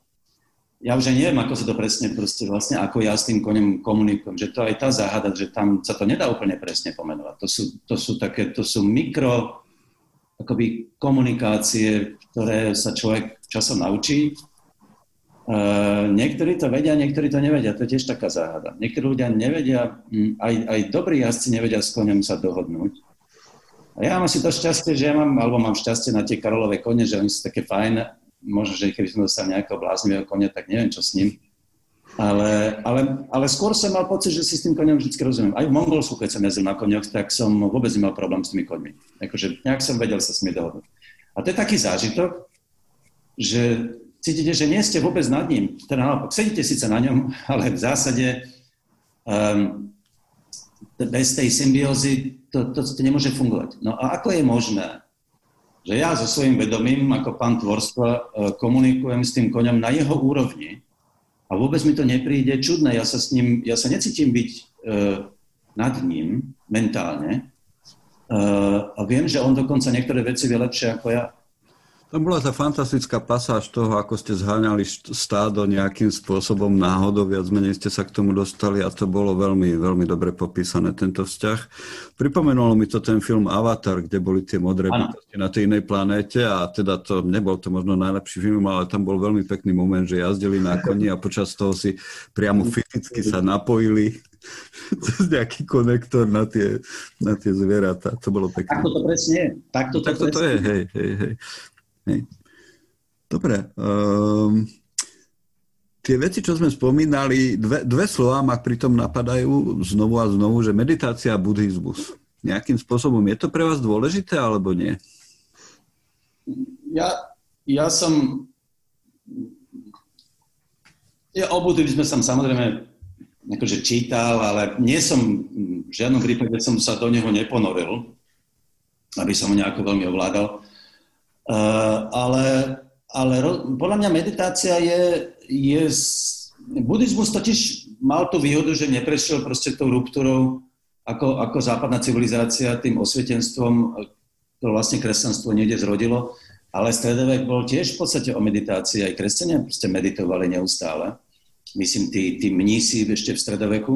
Ja už aj neviem, ako sa to presne proste vlastne, ako ja s tým koňom komunikujem, že to aj tá záhada, že tam sa to nedá úplne presne pomenovať. To sú, to sú také, to sú mikro, akoby komunikácie, ktoré sa človek časom naučí. Uh, niektorí to vedia, niektorí to nevedia, to je tiež taká záhada. Niektorí ľudia nevedia, aj, aj dobrí jazdci nevedia s koňom sa dohodnúť. A ja mám asi to šťastie, že ja mám, alebo mám šťastie na tie Karolové kone, že oni sú také fajn. Možno, že keby som dostal nejakého bláznivého konia, tak neviem, čo s ním. Ale, ale, ale skôr som mal pocit, že si s tým koniom vždy rozumiem. Aj v Mongolsku, keď som jazdil na konioch, tak som vôbec nemal problém s tými koňmi. Akože nejak som vedel sa s nimi dohodnúť. A to je taký zážitok, že cítite, že nie ste vôbec nad ním. Teda naopak, sedíte síce na ňom, ale v zásade um, bez tej symbiózy to, to, to nemôže fungovať. No a ako je možné, že ja so svojím vedomím, ako pán tvorstva, komunikujem s tým koňom na jeho úrovni a vôbec mi to nepríde čudné. Ja sa s ním, ja sa necítim byť e, nad ním mentálne e, a viem, že on dokonca niektoré veci vie lepšie ako ja. To bola tá fantastická pasáž toho, ako ste zháňali stádo nejakým spôsobom náhodou, viac menej ste sa k tomu dostali a to bolo veľmi, veľmi dobre popísané, tento vzťah. Pripomenulo mi to ten film Avatar, kde boli tie modré bytosti na tej inej planéte a teda to, nebol to možno najlepší film, ale tam bol veľmi pekný moment, že jazdili na koni a počas toho si priamo fyzicky sa napojili cez nejaký konektor na tie, na tie zvieratá. To bolo pekné. Takto to presne je. Takto to, Takto to presne. je, hej, hej, hej. Hej. Dobre. Um, tie veci, čo sme spomínali, dve, dve slová ma pritom napadajú znovu a znovu, že meditácia a buddhizmus. Nejakým spôsobom je to pre vás dôležité, alebo nie? Ja, ja som... Ja o buddhizme som samozrejme akože čítal, ale nie som... V žiadnom prípade som sa do neho neponoril, aby som ho nejako veľmi ovládal. Uh, ale, Ale ro, podľa mňa meditácia je, je... Buddhizmus totiž mal tú výhodu, že neprešiel proste tou ruptúrou ako, ako západná civilizácia, tým osvietenstvom, to vlastne kresťanstvo niekde zrodilo. Ale stredovek bol tiež v podstate o meditácii. Aj kresťania proste meditovali neustále. Myslím, tí, tí mnísi ešte v stredoveku.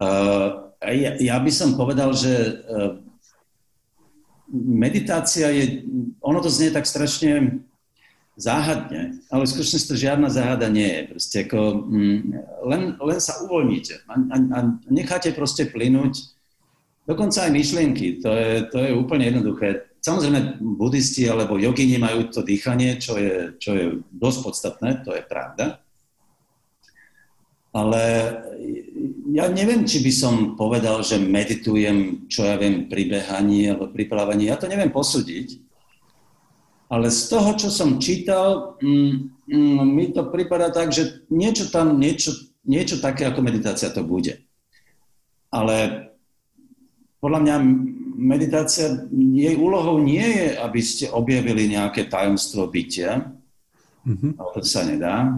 Uh, ja, ja by som povedal, že uh, meditácia je, ono to znie tak strašne záhadne, ale v skutočnosti žiadna záhada nie je. Proste ako, mm, len, len sa uvoľníte a, a, a necháte proste plynúť. Dokonca aj myšlienky, to je, to je úplne jednoduché. Samozrejme, budisti alebo jogini majú to dýchanie, čo je, čo je dosť podstatné, to je pravda. Ale ja neviem, či by som povedal, že meditujem, čo ja viem, pri behaní alebo pri plávaní. Ja to neviem posúdiť. Ale z toho, čo som čítal, mm, mm, mi to pripadá tak, že niečo tam, niečo, niečo také ako meditácia to bude. Ale podľa mňa meditácia, jej úlohou nie je, aby ste objavili nejaké tajomstvo bytia. Mm-hmm. Ale to sa nedá.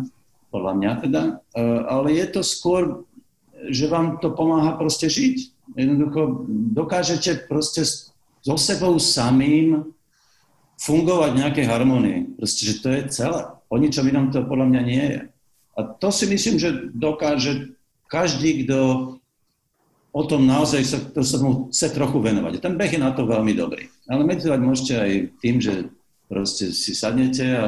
Podľa mňa teda, ale je to skôr, že vám to pomáha proste žiť. Jednoducho dokážete proste so sebou samým fungovať v nejakej harmonii. Proste, že to je celé. O ničom inom to podľa mňa nie je. A to si myslím, že dokáže každý, kto o tom naozaj sa, to sa mu chce trochu venovať. Ten beh je na to veľmi dobrý. Ale meditovať môžete aj tým, že proste si sadnete a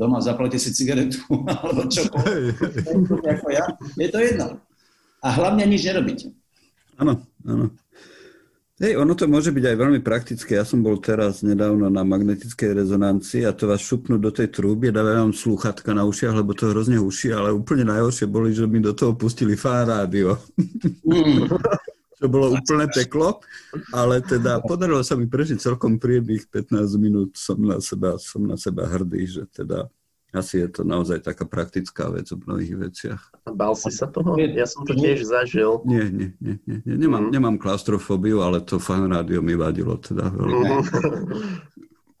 doma zaplete si cigaretu alebo čo. Ja. Je to jedno. A hlavne nič nerobíte. Áno, áno. Hej, ono to môže byť aj veľmi praktické. Ja som bol teraz nedávno na magnetickej rezonancii a to vás šupnú do tej trúby, dávajú vám slúchatka na ušiach, lebo to hrozne huší, ale úplne najhoršie boli, že mi do toho pustili fan rádio. Mm. To bolo úplne peklo, ale teda podarilo sa mi prežiť celkom príjemných pätnásť minút. Som na seba, som na seba hrdý, že teda asi je to naozaj taká praktická vec o mnohých veciach. A bál si sa toho? Ja som to tiež zažil. Nie, nie, nie. nie, nie. Nemám, nemám klaustrofóbiu, ale to fan rádio mi vadilo teda veľmi.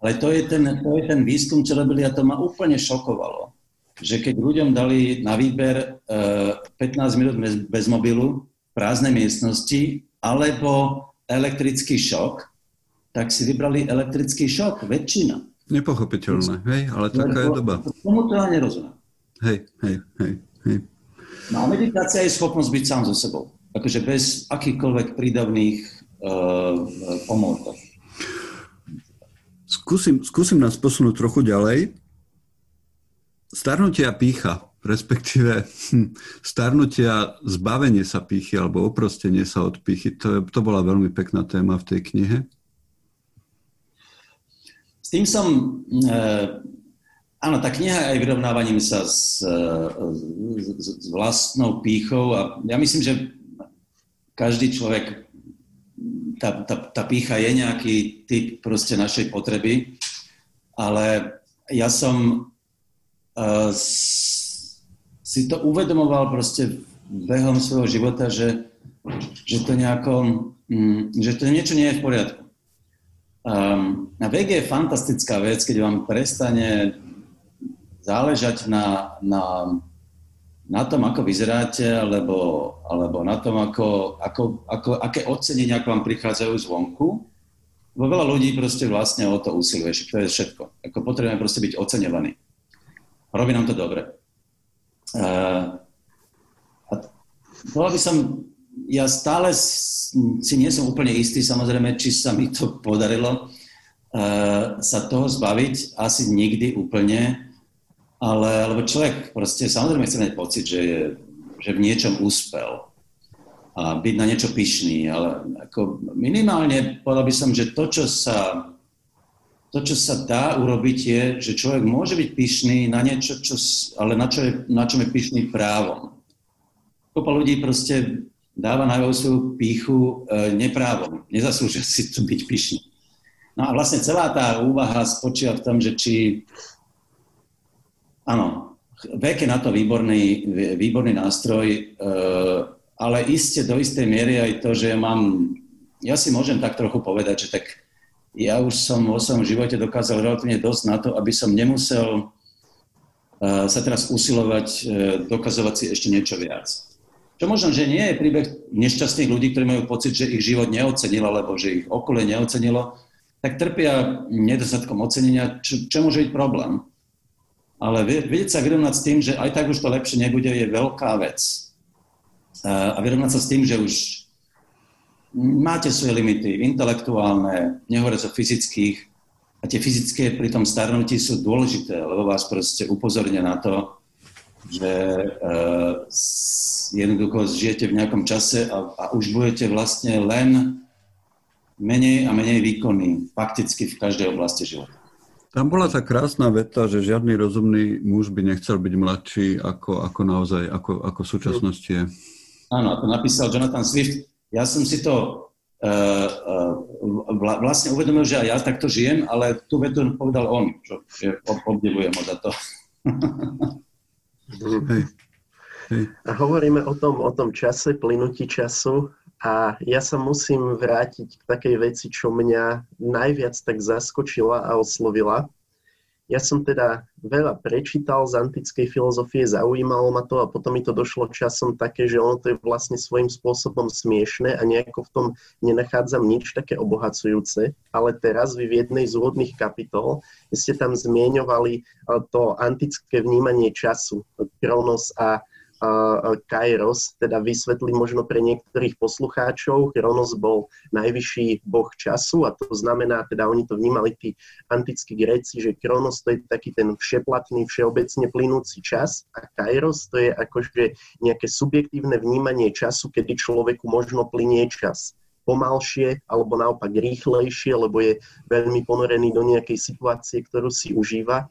Ale to je, ten, to je ten výskum, čo robili a to ma úplne šokovalo. Že keď ľuďom dali na výber pätnásť minút bez, bez mobilu, prázdnej miestnosti, alebo elektrický šok, tak si vybrali elektrický šok, väčšina. Nepochopiteľné, hej, ale taká je doba. Tomu to ja nerozumiem. Hej, hej, hej, hej. No a meditácia je schopnosť byť sám so sebou. Akože bez akýchkoľvek prídavných uh, pomôcok. Skúsim, skúsim nás posunúť trochu ďalej. Starnutia pýcha. Respektíve starnutia, zbavenie sa pýchy alebo oprostenie sa od pýchy. To, to bola veľmi pekná téma v tej knihe. S tým som... E, áno, tá kniha je aj vyrovnávaním sa s, s, s vlastnou pýchou a ja myslím, že každý človek, tá, tá, tá pýcha je nejaký typ proste našej potreby, ale ja som e, s, si to uvedomoval proste behom svojho života, že, že, to, nejako, že to niečo nie je v poriadku. Um, na vege je fantastická vec, keď vám prestane záležať na, na, na tom, ako vyzeráte, alebo, alebo na tom, ako, ako, ako, aké ocenenia k vám prichádzajú zvonku. Bo veľa ľudí proste vlastne o to usiluje, že to je všetko. Ako potrebujeme proste byť oceňovaní. Robí nám to dobre. Uh, a bola by som, ja stále si nie som úplne istý, samozrejme, či sa mi to podarilo uh, sa toho zbaviť, asi nikdy úplne, ale lebo človek proste samozrejme chce mať pocit, že, je, že v niečom úspel a byť na niečo pyšný, ale ako minimálne povedal by som, že to, čo sa To, čo sa dá urobiť, je, že človek môže byť pyšný na niečo, čo, ale na čo je, na čom je pyšný právom. Kopa ľudí proste dáva najavo svoju pýchu e, neprávom. Nezaslúžia si tu byť pyšný. No a vlastne celá tá úvaha spočíva v tom, že či... Áno, vek je na to výborný, výborný nástroj, e, ale iste do istej miery aj to, že mám... Ja si môžem tak trochu povedať, že tak... ja už som vo svojom živote dokázal relatívne dosť na to, aby som nemusel sa teraz usilovať, dokazovať si ešte niečo viac. Čo možno, že nie je príbeh nešťastných ľudí, ktorí majú pocit, že ich život neocenil, alebo že ich okolie neocenilo, tak trpia nedostatkom ocenenia, čo, čo môže byť problém. Ale vedieť sa vyrovnať s tým, že aj tak už to lepšie nebude, je veľká vec. A vyrovnať sa s tým, že už máte svoje limity intelektuálne, nehovoriac o fyzických, a tie fyzické pri tom starnutí sú dôležité, lebo vás proste upozornia na to, že uh, jednoducho žijete v nejakom čase a, a už budete vlastne len menej a menej výkonní, fakticky v každej oblasti života. Tam bola tá krásna veta, že žiadny rozumný muž by nechcel byť mladší ako, ako naozaj, ako, ako v súčasnosti je. Áno, to napísal Jonathan Swift. Ja som si to vlastne uvedomil, že aj ja takto žijem, ale tú vetu povedal on, čo obdivujem ho za to. Hej. Hej. A hovoríme o tom, o tom čase, plynutí času a ja sa musím vrátiť k takej veci, čo mňa najviac tak zaskočila a oslovila. Ja som teda veľa prečítal z antickej filozofie, zaujímalo ma to a potom mi to došlo časom také, že ono to je vlastne svojím spôsobom smiešné a nejako v tom nenachádzam nič také obohacujúce. Ale teraz vy v jednej z úvodných kapitol ste tam zmieňovali to antické vnímanie času, Kronos a Kairos, teda vysvetlím možno pre niektorých poslucháčov. Kronos bol najvyšší boh času a to znamená, teda oni to vnímali tí antickí Gréci, že Kronos to je taký ten všeplatný, všeobecne plynúci čas a Kairos to je akože nejaké subjektívne vnímanie času, kedy človeku možno plynie čas pomalšie alebo naopak rýchlejšie, lebo je veľmi ponorený do nejakej situácie, ktorú si užíva.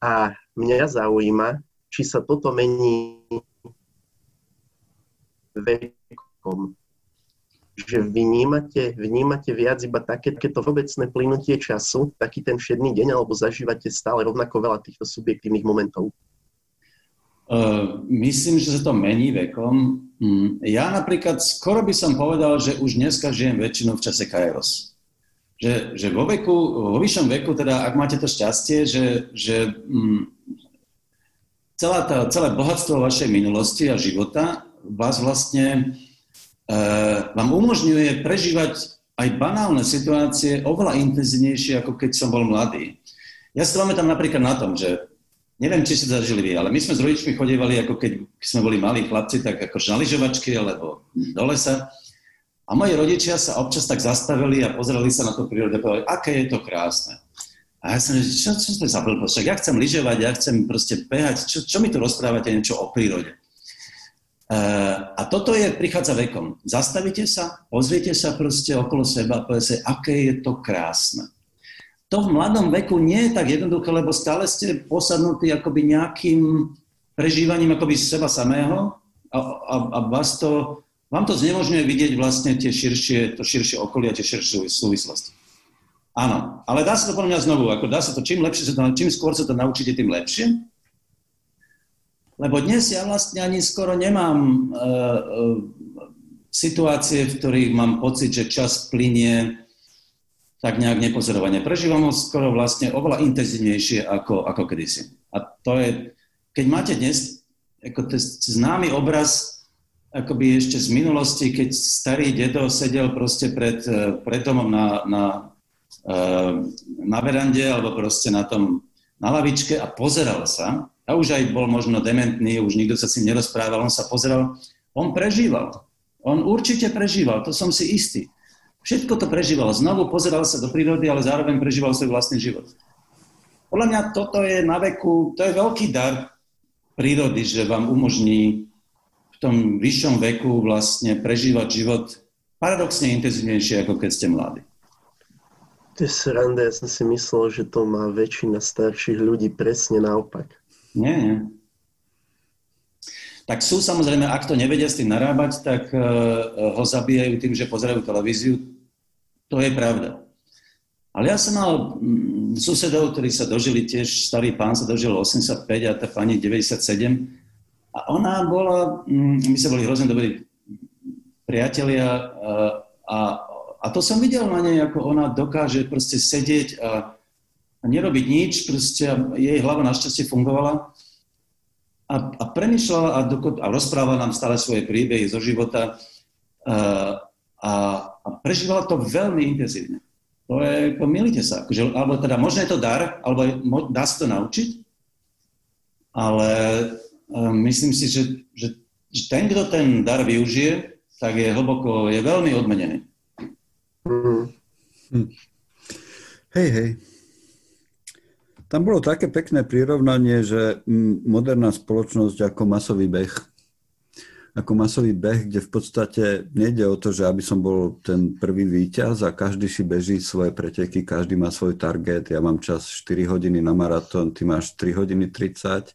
A mňa zaujíma, či sa toto mení vekom. Že vnímate, vnímate viac iba také, takéto obecné plynutie času, taký ten všedný deň, alebo zažívate stále rovnako veľa týchto subjektívnych momentov? Uh, myslím, že sa to mení vekom. Ja napríklad skoro by som povedal, že už dneska žijem väčšinou v čase Kairos. Že, že vo veku, vo vyššom veku, teda ak máte to šťastie, že, že um, Celá tá, celé bohatstvo vašej minulosti a života vás vlastne e, vám umožňuje prežívať aj banálne situácie oveľa intenzívnejšie, ako keď som bol mladý. Ja sa pamätám napríklad na tom, že neviem, či ste zažili vy, ale my sme s rodičmi chodievali, ako keď sme boli malí chlapci, tak ako na lyžovačky alebo do lesa. A moji rodičia sa občas tak zastavili a pozerali sa na tú prírodu a povedali, aké je to krásne. A ja som, že čo, čo to je za blbosť? Ja chcem lyžovať, ja chcem proste behať. Čo, čo mi tu rozprávate niečo o prírode? E, a toto je, prichádza vekom. Zastavíte sa, pozriete sa proste okolo seba a poviete, aké je to krásne. To v mladom veku nie je tak jednoduché, lebo stále ste posadnutí akoby nejakým prežívaním akoby seba samého a, a, a vás to, vám to znemožňuje vidieť vlastne tie širšie, to širšie okolie a tie širšie súvislosti. Áno, ale dá sa to podľa mňa znovu, ako dá sa to, čím lepšie sa to, čím skôr sa to naučíte, tým lepšie. Lebo dnes ja vlastne ani skoro nemám e, e, situácie, v ktorých mám pocit, že čas plynie tak nejak nepozorovane. Prežívam ho skoro vlastne oveľa intenzívnejšie ako, ako kedysi. A to je, keď máte dnes ako to známy obraz, akoby ešte z minulosti, keď starý dedo sedel proste pred, pred domom na... na na verande alebo proste na tom, na lavičke a pozeral sa. A už aj bol možno dementný, už nikto sa s ním nerozprával, on sa pozeral. On prežíval. On určite prežíval, to som si istý. Všetko to prežíval. Znovu pozeral sa do prírody, ale zároveň prežíval svoj vlastný život. Podľa mňa toto je na veku, to je veľký dar prírody, že vám umožní v tom vyššom veku vlastne prežívať život paradoxne intenzívnejšie, ako keď ste mladí. To je sranda, ja som si myslel, že to má väčšina starších ľudí presne naopak. Nie, nie. Tak sú samozrejme, ak to nevedia s tým narábať, tak uh, ho zabijajú tým, že pozerajú televíziu. To je pravda. Ale ja som mal mm, susedov, ktorí sa dožili tiež, starý pán sa dožil osemdesiatpäť a tá pani deväťdesiatsedem. A ona bola, mm, my sa boli hrozne dobrí priatelia uh, a a to som videl na nej, ako ona dokáže proste sedieť a, a nerobiť nič, proste jej hlava našťastie fungovala a, a premýšľala a, doko- a rozprávala nám stále svoje príbehy zo života a, a, a prežívala to veľmi intenzívne. To je, ako milíte sa, akože, alebo teda možno je to dar, alebo mo- dá sa to naučiť, ale um, myslím si, že, že, že ten, kto ten dar využije, tak je hlboko, je veľmi odmenený. Hm. Hej, hej. Tam bolo také pekné prirovnanie, že moderná spoločnosť ako masový beh. Ako masový beh, kde v podstate nejde o to, že aby som bol ten prvý víťaz a každý si beží svoje preteky, každý má svoj target. Ja mám čas štyri hodiny na maratón, ty máš tri hodiny tridsať.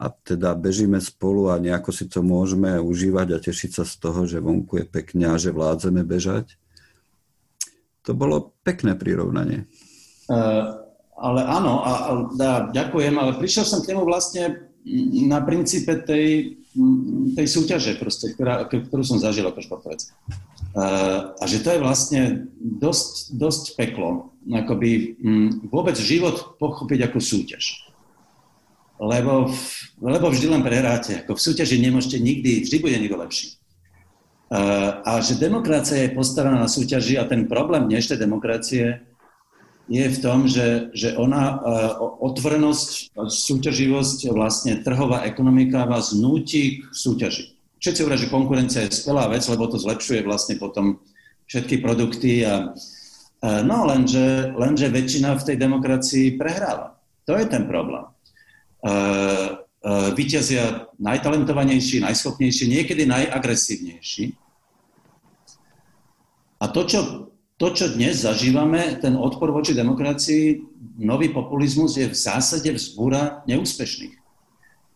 A teda bežíme spolu a nejako si to môžeme užívať a tešiť sa z toho, že vonku je pekne a že vládzeme bežať. To bolo pekné prirovnanie. Uh, ale áno, a, a, a ďakujem, ale prišiel som k nemu vlastne na princípe tej, tej súťaže, proste, ktorá, ktorú som zažil ako športovec. Uh, a že to je vlastne dosť, dosť peklo, akoby um, vôbec život pochopiť ako súťaž. Lebo, lebo vždy len prehráte. Ako v súťaži nemôžete nikdy, vždy bude niekto lepší. Uh, a že demokracia je postavená na súťaži a ten problém dnešnej demokracie je v tom, že, že ona, uh, otvorenosť, súťaživosť, vlastne trhová ekonomika vás núti k súťaži. Všetci hovoria, že konkurencia je skvelá vec, lebo to zlepšuje vlastne potom všetky produkty. A, uh, no lenže, lenže väčšina v tej demokracii prehráva. To je ten problém. Uh, uh, víťazia najtalentovanejší, najschopnejší, niekedy najagresívnejší. A to čo, to, čo dnes zažívame, ten odpor voči demokracii, nový populizmus je v zásade vzbúra neúspešných.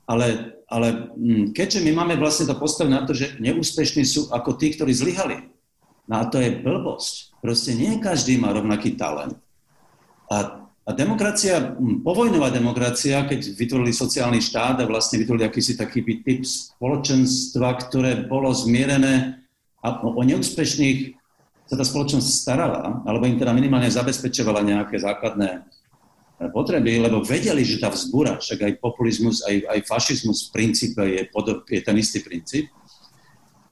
Ale, ale keďže my máme vlastne to postavené na to, že neúspešní sú ako tí, ktorí zlyhali. No a to je blbosť. Proste nie každý má rovnaký talent. A A demokracia, povojnová demokracia, keď vytvorili sociálny štát a vlastne vytvorili akýsi taký typ spoločenstva, ktoré bolo zmierené a o neúspešných sa tá spoločnosť starala, alebo im teda minimálne zabezpečovala nejaké základné potreby, lebo vedeli, že tá vzbúra, však aj populizmus, aj, aj fašizmus v princípe je, podob, je ten istý princíp.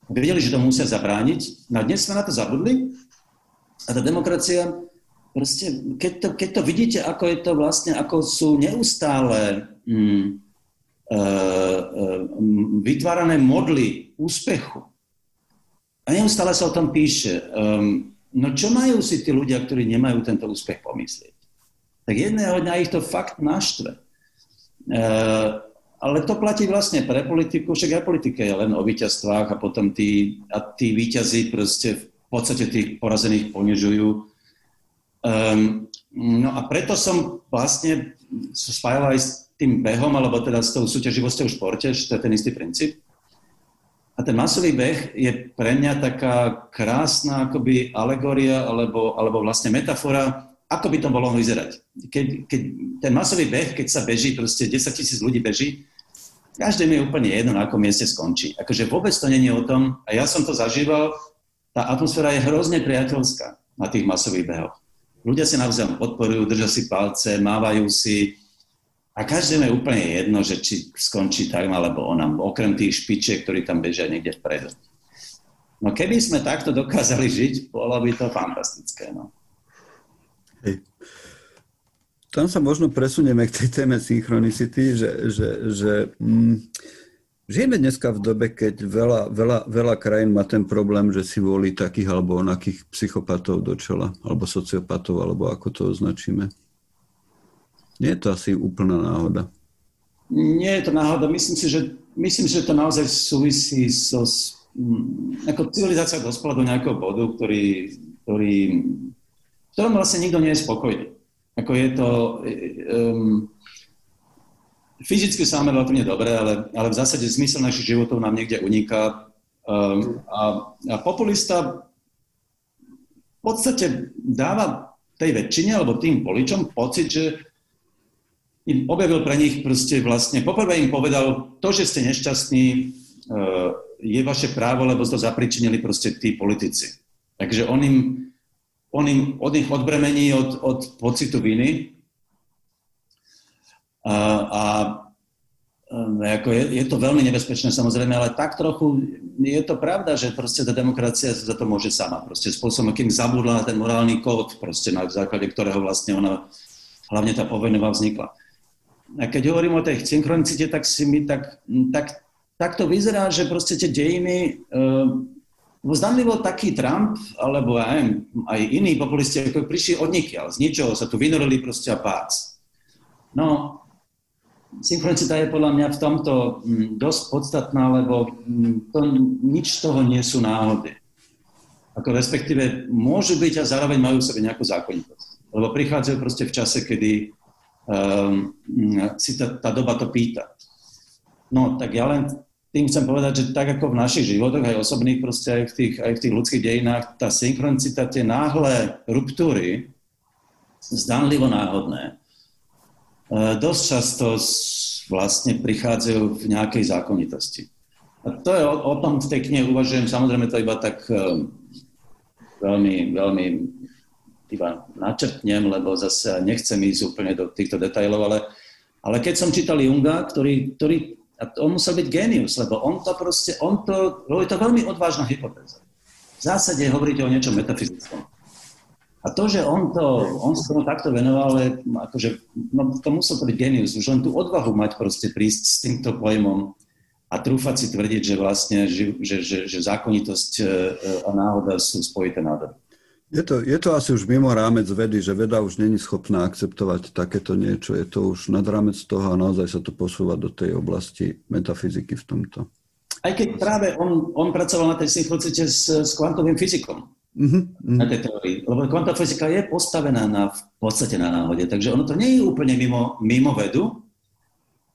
Vedeli, že to musia zabrániť. No dnes sme na to zabudli a tá demokracia... Proste, keď to, keď to vidíte, ako je to vlastne, ako sú neustále mm, e, e, vytvárané modly úspechu a neustále sa o tom píše, um, no čo majú si tí ľudia, ktorí nemajú tento úspech pomyslieť? Tak jedného dňa ich to fakt naštve. E, ale to platí vlastne pre politiku, však aj politika je len o víťazstvách a potom tí, a tí víťazi proste v podstate tých porazených ponižujú. Um, no a preto som vlastne spájal aj s tým behom, alebo teda s tou súťaživosťou v športe, že to je ten istý princíp. A ten masový beh je pre mňa taká krásna akoby alegória, alebo, alebo vlastne metafora, ako by to bolo vyzerať. Keď, keď ten masový beh, keď sa beží, proste desaťtisíc ľudí beží, každému je úplne jedno, na akom mieste skončí. Akože vôbec to nie je o tom, a ja som to zažíval, tá atmosféra je hrozne priateľská na tých masových behoch. Ľudia sa navzájom podporujú, držia si palce, mávajú si a každému je úplne jedno, že či skončí tak alebo onam, okrem tých špičiek, ktorí tam bežia niekde vpredu. No keby sme takto dokázali žiť, bolo by to fantastické. No. Hej. Tam sa možno presunieme k tej téme synchronicity, že, že, že mm, žijeme dneska v dobe, keď veľa, veľa, veľa krajín má ten problém, že si volí takých alebo onakých psychopatov do čela, alebo sociopatov, alebo ako to označíme. Nie je to asi úplná náhoda. Nie je to náhoda. Myslím si, že, myslím, že to naozaj súvisí so... Ako civilizácia dospela do nejakého bodu, ktorý, ktorý, v ktorom vlastne nikto nie je spokojný. Ako je to... Um, Fyzicky sa máme relatívne dobre, ale, ale v zásade zmysel našich životov nám niekde uniká. Um, a, a populista v podstate dáva tej väčšine alebo tým voličom pocit, že im objavil pre nich proste vlastne, poprvé im povedal, to, že ste nešťastní, uh, je vaše právo, lebo to zapričinili proste tí politici. Takže on im on im, od nich odbremení od, od pocitu viny. A, a ako je, je to veľmi nebezpečné samozrejme, ale tak trochu je to pravda, že proste tá demokracia za to môže sama. Proste spôsobom, kým zabudla ten morálny kód, proste na základe ktorého vlastne ona, hlavne tá povojnová vznikla. A keď hovorím o tej synchronicite, tak si mi tak, tak, tak to vyzerá, že proste tie dejiny, e, zdanlivo taký Trump, alebo aj, aj iní populisti, ako prišli od nikiaľ, z ničoho sa tu vynorili proste a pác. No, synchronicita je podľa mňa v tomto dosť podstatná, lebo to, nič z toho nie sú náhody. Ako respektíve môžu byť a zároveň majú v sebe nejakú zákonitosť. Lebo prichádzajú proste v čase, kedy um, si tá, tá doba to pýta. No tak ja len tým chcem povedať, že tak ako v našich životoch, aj osobných proste, aj v tých, aj v tých ľudských dejinách, tá synchronicita, tie náhle ruptúry, zdanlivo náhodné, dosť často vlastne prichádzajú v nejakej zákonitosti. A to je o, o tom v tej knihe uvažujem, samozrejme to iba tak um, veľmi, veľmi iba načrtnem, lebo zase nechcem ísť úplne do týchto detailov, ale, ale keď som čítal Junga, ktorý, ktorý, a on musel byť génius, lebo on to proste, on to, je to veľmi odvážna hypotéza. V zásade hovoríte o niečom metafyzickom. A to, že on to, on sa tomu takto venoval, ale akože, no to musel to byť genius, už len tú odvahu mať proste prísť s týmto pojmom a trúfať si tvrdiť, že vlastne, že, že, že, že zákonitosť a náhoda sú spojité nádoby. Je to, je to asi už mimo rámec vedy, že veda už není schopná akceptovať takéto niečo, je to už nad rámec toho a naozaj sa to posúva do tej oblasti metafyziky v tomto. Aj keď práve on, on pracoval na tej synchronicite s, s kvantovým fyzikom. Mm-hmm. Na tej teórii. Lebo kvantová fyzika je postavená na, v podstate na náhode, takže ono to nie je úplne mimo, mimo vedu,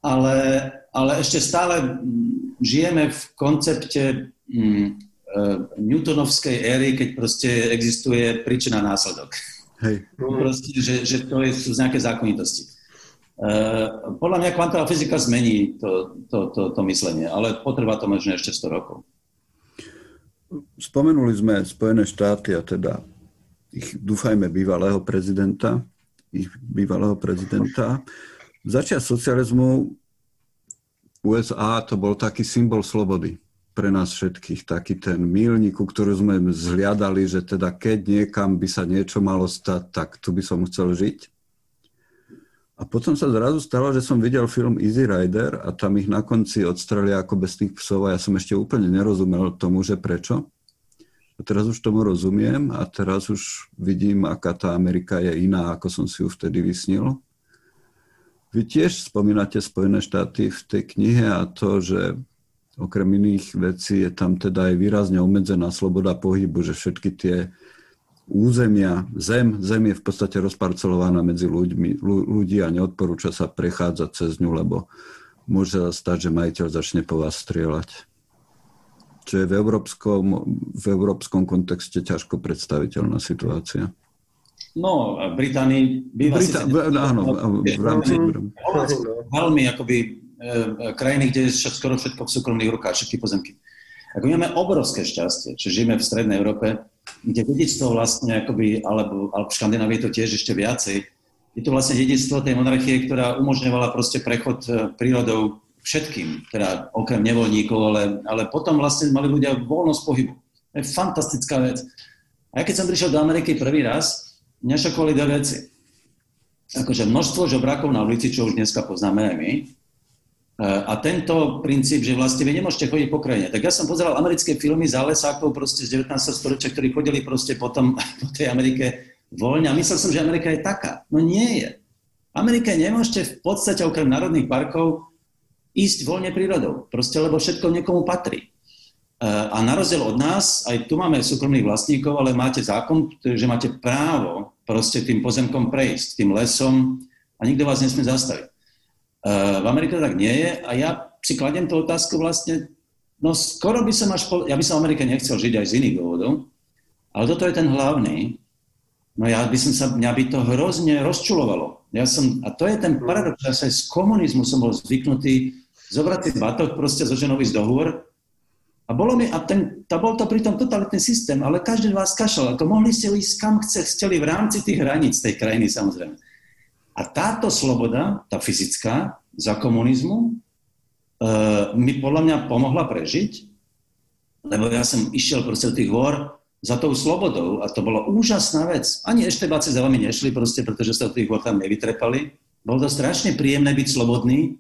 ale, ale ešte stále žijeme v koncepte mm, e, newtonovskej éry, keď proste existuje príčina následok. Hej. Proste, že, že to je, sú nejaké zákonitosti. E, podľa mňa kvantová fyzika zmení to, to, to, to myslenie, ale potrvá to možno ešte sto rokov. Spomenuli sme Spojené štáty a teda ich, dúfajme, bývalého prezidenta, ich bývalého prezidenta. Začiatok socializmu U S A to bol taký symbol slobody pre nás všetkých, taký ten míľnik, ktorý sme zhliadali, že teda keď niekam by sa niečo malo stať, tak tu by som chcel žiť. A potom sa zrazu stalo, že som videl film Easy Rider a tam ich na konci odstrelia ako bez tých psov a ja som ešte úplne nerozumel tomu, že prečo. A teraz už tomu rozumiem a teraz už vidím, aká tá Amerika je iná, ako som si ju vtedy vysnil. Vy tiež spomínate Spojené štáty v tej knihe a to, že okrem iných vecí je tam teda aj výrazne obmedzená sloboda pohybu, že všetky tie územia, zem, zem je v podstate rozparcelovaná medzi ľuďmi, ľudí a neodporúča sa prechádzať cez ňu, lebo môže sa stať, že majiteľ začne po vás strieľať. Čo je v európskom, v európskom kontexte ťažko predstaviteľná situácia. No, v Británii býva Brita- si... V, áno, v rámci... Veľmi akoby e, krajiny, kde je skoro všetko v súkromných rukách, všetky pozemky. Ako máme obrovské šťastie, že žijeme v strednej Európe, kde dedičstvo vlastne, akoby, alebo, alebo v Škandinávii to tiež ešte viacej, je to vlastne dedičstvo tej monarchie, ktorá umožňovala proste prechod prírodou všetkým, teda okrem nevoľníkov, ale, ale potom vlastne mali ľudia voľnosť pohybu. To je fantastická vec. A ja keď som prišiel do Ameriky prvý raz, mňa šokovali dve veci. Akože množstvo žobrákov na ulici, čo už dneska poznáme aj my, a tento princíp, že vlastne vy nemôžete chodiť po krajine. Tak ja som pozeral americké filmy zálesákov proste z devätnásteho storočia, ktorí chodili proste potom po tej Amerike voľne. A myslel som, že Amerika je taká. No nie je. Amerike nemôžete v podstate okrem národných parkov ísť voľne prírodou. Proste, lebo všetko niekomu patrí. A na rozdiel od nás, aj tu máme súkromných vlastníkov, ale máte zákon, že máte právo proste tým pozemkom prejsť, tým lesom a nikto vás nesmie zastaviť. V Amerike tak nie je a ja si kladiem tú otázku vlastne, no skoro by som až, po, ja by som v Amerike nechcel žiť aj z iných dôvodov, ale toto je ten hlavný, no ja by som sa, mňa by to hrozne rozčulovalo. Ja som, a to je ten paradox, že sa aj z komunizmu som bol zvyknutý zobrať ten batok, proste zo ženou ísť do hôr A, bolo mi, a ten, tá bol to pritom totalitný systém, ale každý vás kašľal. To mohli ste ísť kam chce, chceli v rámci tých hraníc tej krajiny samozrejme. A táto sloboda, tá fyzická, za komunizmu, e, mi podľa mňa pomohla prežiť, lebo ja som išiel proste do tých hôr za tou slobodou a to bola úžasná vec. Ani eštebáci za vami nešli proste, pretože sa do tých hôr tam nevytrepali. Bolo to strašne príjemné byť slobodný,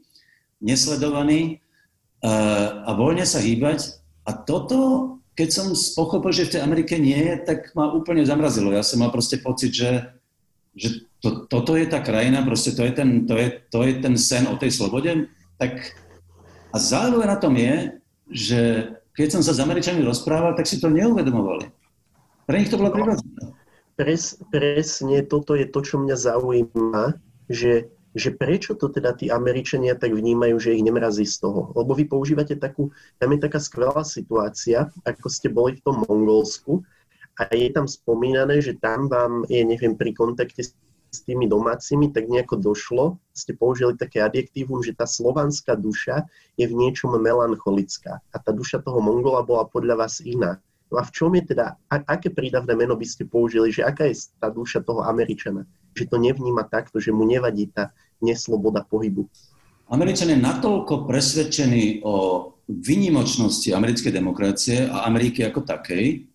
nesledovaný e, a voľne sa hýbať. A toto, keď som pochopil, že v tej Amerike nie je, tak ma úplne zamrazilo. Ja som mal proste pocit, že, že to, toto je tá krajina, proste to je, ten, to, je, to je ten sen o tej slobode. Tak a zaujímavé na tom je, že keď som sa s Američanmi rozprával, tak si to neuvedomovali. Pre nich to bolo prirodzené. Pres, presne toto je to, čo mňa zaujíma, že, že prečo to teda tí Američania tak vnímajú, že ich nemrazí z toho. Lebo vy používate takú, tam je taká skvelá situácia, ako ste boli v tom Mongolsku a je tam spomínané, že tam vám, je neviem, pri kontakte s tými domácimi, tak nejako došlo, ste použili také adjektívum, že tá slovanská duša je v niečom melancholická a tá duša toho Mongola bola podľa vás iná. No a v čom je teda, aké prídavné meno by ste použili, že aká je tá duša toho Američana? Že to nevníma takto, že mu nevadí tá nesloboda pohybu. Američan je natoľko presvedčený o výnimočnosti americkej demokracie a Ameriky ako takej,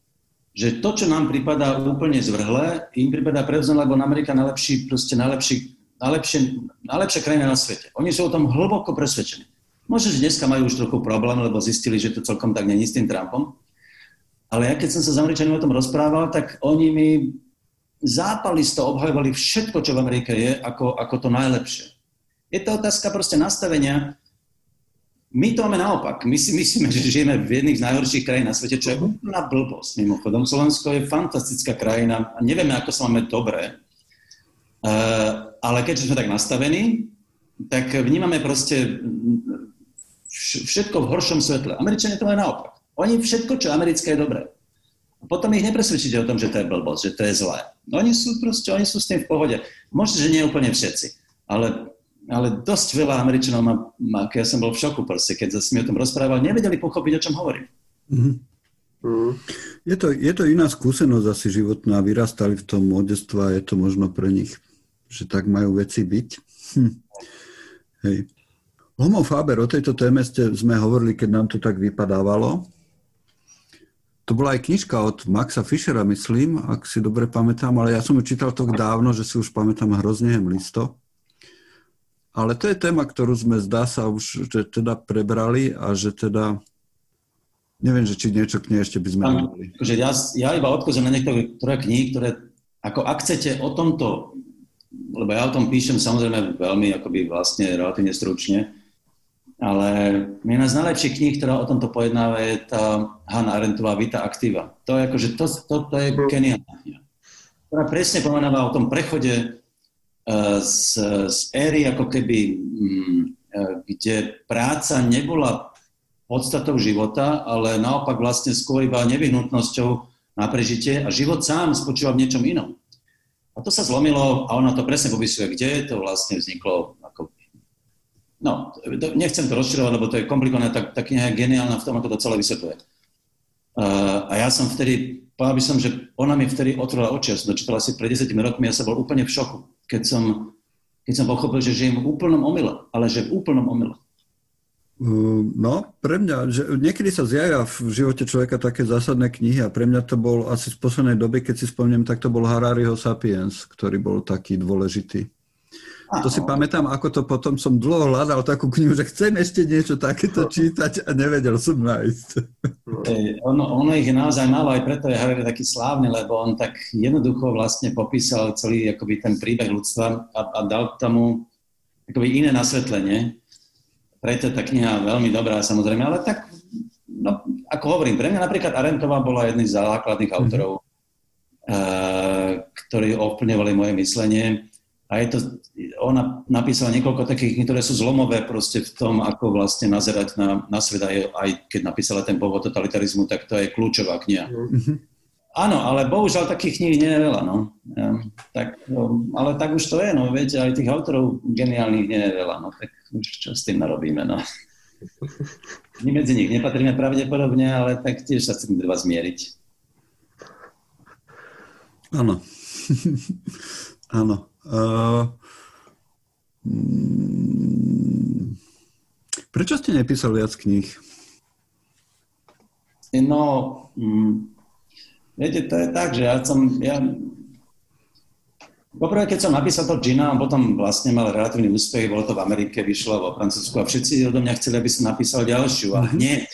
že to, čo nám pripadá úplne zvrhlé, im pripadá prevzané, lebo Amerika najlepší, proste najlepší, najlepšie, najlepšia krajina na svete. Oni sú o tom hlboko presvedčení. Možno, že dneska majú už trochu problém, lebo zistili, že to celkom tak není s tým Trumpom. Ale ja, keď som sa s Američanmi o tom rozprával, tak oni mi zápalisto obhajovali všetko, čo v Amerike je, ako, ako to najlepšie. Je to otázka proste nastavenia. My to máme naopak. My si myslíme, že žijeme v jedných z najhorších krajín na svete, čo je úplná blbosť. Mimochodom, Slovensko je fantastická krajina a nevieme, ako sa máme dobre. Uh, ale keďže sme tak nastavení, tak vnímame proste všetko v horšom svetle. Američania to majú naopak. Oni všetko, čo americké, je dobré. A potom ich nepresvedčíte o tom, že to je blbosť, že to je zlé. Oni sú proste, oni sú s tým v pohode. Možno, že nie úplne všetci, ale, ale dosť veľa Američanov má, má, ja som bol v šoku proste, keď som mi o tom rozprával, nevedeli pochopiť, o čom hovorím. Mm-hmm. Mm. Je to, je to iná skúsenosť asi životná, vyrastali v tom mladistve a je to možno pre nich, že tak majú veci byť. Hm. Hej. Homo Faber, o tejto téme ste, sme hovorili, keď nám to tak vypadávalo. To bola aj knižka od Maxa Fischera, myslím, ak si dobre pamätám, ale ja som ju čítal tak dávno, že si už pamätám hrozne hmlisto. Ale to je téma, ktorú sme, zdá sa, už teda prebrali a že teda, neviem, že či niečo k nej ešte by sme mali. Ja, ja iba odkúzem na niektoré knihy, ktoré, ako ak chcete o tomto, lebo ja o tom píšem samozrejme veľmi, akoby vlastne relatívne stručne, ale jedna z najlepších kníh, ktorá o tomto pojednáva, je tá Hannah Arendtová Vita Activa. To je akože, to, to, to je geniálna kniha, ktorá presne pomenáva o tom prechode uh, z, z éry, ako keby, um, uh, kde práca nebola podstatou života, ale naopak vlastne skôr iba nevyhnutnosťou na prežitie a život sám spočíva v niečom inom. A to sa zlomilo a ona to presne popisuje, kde to vlastne vzniklo. No, nechcem to rozširovať, lebo to je komplikované, tá, tá kniha je geniálna v tom, ako to celé vysvetľuje. Uh, a ja som vtedy, povedal by som, že ona mi vtedy otvorila oči, ja som dočítala asi pred desiatimi rokmi, ja som bol úplne v šoku, keď som, keď som pochopil, že žijem v úplnom omyle, ale že v úplnom omyle. No, pre mňa, že niekedy sa zjavia v živote človeka také zásadné knihy a pre mňa to bol asi z poslednej doby, keď si spomnem, tak to bol Harariho Sapiens, ktorý bol taký dôležitý. To si pamätám, ako to potom som dlho hľadal takú knihu, že chcem ešte niečo takéto čítať a nevedel som nájsť. Hey, ono, ono ich je naozaj málo, aj preto je Harari taký slávny, lebo on tak jednoducho vlastne popísal celý akoby ten príbeh ľudstva a, a dal tomu akoby iné nasvetlenie. Preto je tá kniha veľmi dobrá samozrejme, ale tak, no, ako hovorím, pre mňa napríklad Arendtová bola jedným z základných autorov, mm-hmm. uh, ktorí ovplyvňovali moje myslenie. A je to, ona napísala niekoľko takých, ktoré sú zlomové proste v tom, ako vlastne nazerať na, na svet. Aj keď napísala ten pôvod totalitarizmu, tak to je kľúčová kniha. Mm-hmm. Áno, ale bohužiaľ takých kníh nie je veľa. No. Ja, tak, no, ale tak už to je, no, viete, aj tých autorov geniálnych nie je veľa. No, tak už čo s tým narobíme. No. medzi nich nepatríme pravdepodobne, ale tak tiež sa chcem treba zmieriť. Áno. Áno. Uh, mm, prečo ste nepísali viac kníh? No, mm, viete, to je tak, že ja som... Ja, poprvé, keď som napísal to Gina, potom vlastne mal relatívny úspech, bolo to v Amerike, vyšlo vo Francúzsku a všetci odo mňa chceli, aby som napísal ďalšiu. A hneď,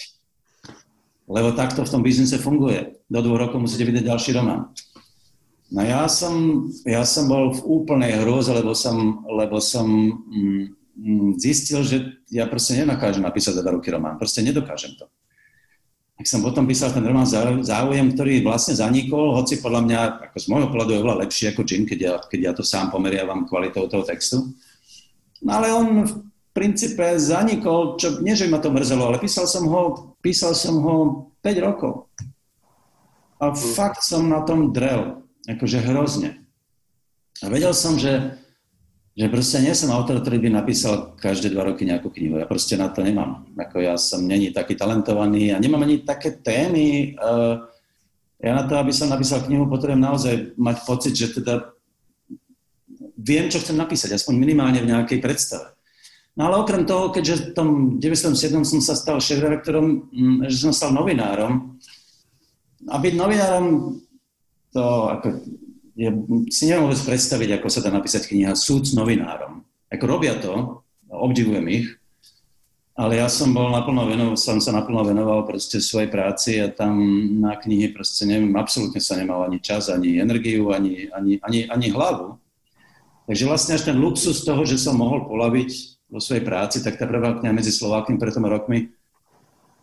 lebo takto v tom biznise funguje. Do dvoch rokov musíte vydať ďalší román. No ja som, ja som bol v úplnej hrôze, lebo som, lebo som mm, zistil, že ja proste nedokážem napísať za dva roky román. Proste nedokážem to. Tak som potom písal ten román Záujem, ktorý vlastne zanikol, hoci podľa mňa, ako z môjho pohľadu je oveľa lepší ako Jim, keď ja, keď ja to sám pomeriavam kvalitou toho textu. No ale on v princípe zanikol, čo nie, že ma to mrzelo, ale písal som ho, písal som ho päť rokov. A fakt som na tom drel, akože hrozne. A vedel som, že, že proste nie som autor, ktorý by napísal každé dva roky nejakú knihu. Ja proste na to nemám. Ako ja som není taký talentovaný a nemám ani také témy. Ja na to, aby som napísal knihu, potrebujem naozaj mať pocit, že teda viem, čo chcem napísať, aspoň minimálne v nejakej predstave. No ale okrem toho, keďže v tom deväťdesiatom siedmom som sa stal šéfredaktorom, že som stal novinárom. A byť novinárom, to ako... Ja si neviem vôbec predstaviť, ako sa dá napísať kniha Súd s novinárom. Ako robia to, obdivujem ich, ale ja som bol naplno venoval, som sa naplno venoval proste svojej práci a tam na knihy proste neviem, absolútne sa nemal ani čas, ani energiu, ani, ani, ani, ani hlavu. Takže vlastne až ten luxus toho, že som mohol polaviť vo svojej práci, tak tá prvá kniha medzi Slovákmi pred tými rokmi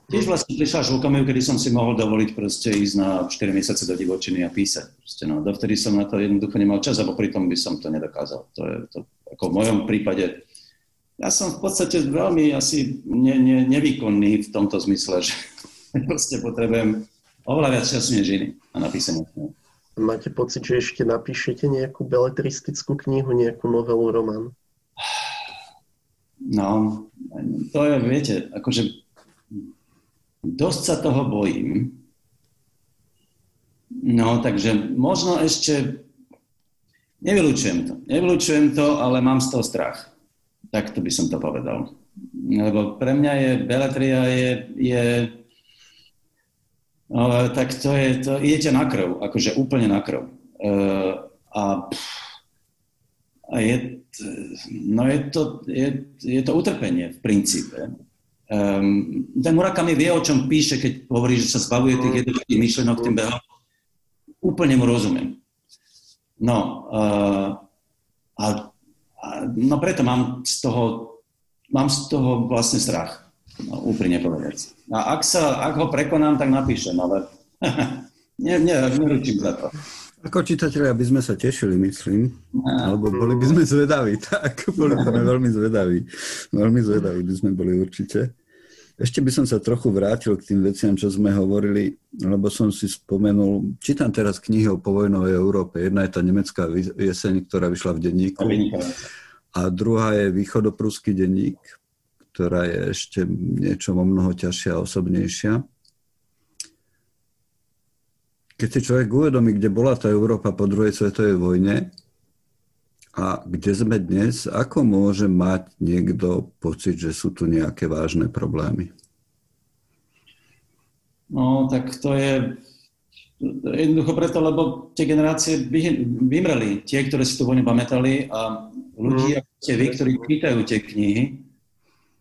tiež vlastne prišla až v okamihu, kedy som si mohol dovoliť proste ísť na štyri mesiace do divočiny a písať. Proste, no, dovtedy som na to jednoducho nemal čas, a popri tom by som to nedokázal. To je to, ako v mojom prípade. Ja som v podstate veľmi asi ne, ne, nevýkonný v tomto zmysle, že proste potrebujem oveľa viac času než iný na napísanie. Máte pocit, že ešte napíšete nejakú beletristickú knihu, nejakú novelu, román? No, to je, viete, akože... Dosť sa toho bojím. No, takže možno ešte... Nevylučujem to. Nevylučujem to, ale mám z toho strach. Tak to by som to povedal. Lebo pre mňa je... Beletria je... je no, tak to je... To, idete na krv. Akože úplne na krv. Uh, a, a je... No je to... Je, je to utrpenie v princípe. Um, ten Murakami vie, o čom píše, keď hovorí, že sa zbavuje tých jednoduchých myšlenok tým behom. Úplne mu rozumiem. No, uh, a, a, no preto mám z toho, mám z toho vlastne strach. No, úprimne povedať. A ak, sa, ak ho prekonám, tak napíšem, ale ne, ne, neručím za to. Ako čitatelia by sme sa tešili, myslím. Alebo boli by sme zvedaví, tak. Boli by sme veľmi zvedaví. Veľmi zvedaví by sme boli určite. Ešte by som sa trochu vrátil k tým veciam, čo sme hovorili, lebo som si spomenul, čítam teraz knihy o povojnovej Európe. Jedna je tá Nemecká jeseň, ktorá vyšla v denníku. A druhá je Východopruský denník, ktorá je ešte niečo o mnoho ťažšia a osobnejšia. Keď si človek uvedomí, kde bola tá Európa po druhej svetovej vojne a kde sme dnes, ako môže mať niekto pocit, že sú tu nejaké vážne problémy? No, tak to je jednoducho preto, lebo tie generácie vymreli. Tie, ktoré si tú vojnu pamätali, a ľudia, tie vy, ktorí čítajú tie knihy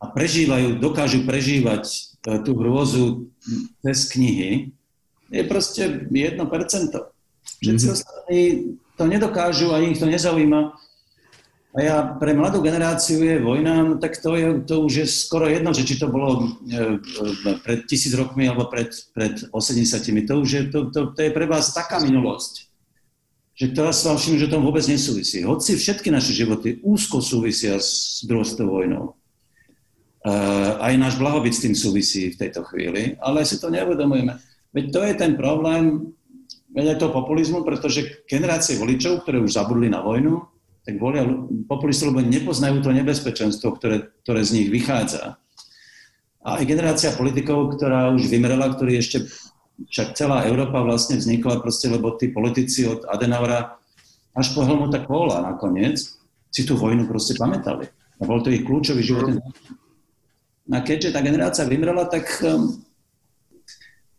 a prežívajú, dokážu prežívať tú hrôzu cez knihy, je proste jedno percento. Všetci mm-hmm. ostatní to nedokážu, ani ich to nezaujíma. A ja, pre mladú generáciu je vojna, no tak to, je, to už je skoro jedno, že či to bolo e, pred tisíc rokmi alebo pred, pred osemdesiatimi. To už je, to, to, to je pre vás taká minulosť, že teraz sa všim, že to vôbec nesúvisí. Hoci všetky naše životy úzko súvisia s druhou vojnou. E, aj náš blahobyt s tým súvisí v tejto chvíli, ale si to neuvedomujeme. Veď to je ten problém, veď aj toho populizmu, pretože generácie voličov, ktoré už zabudli na vojnu, tak volia populistov, lebo nepoznajú to nebezpečenstvo, ktoré, ktoré z nich vychádza. A A aj generácia politikov, ktorá už vymrela, ktorý ešte, však celá Európa vlastne vznikla proste, lebo tí politici od Adenaura až po Helmuta Kohla nakoniec si tú vojnu proste pamätali. A bol to ich kľúčový životný. A keďže tá generácia vymrela, tak um,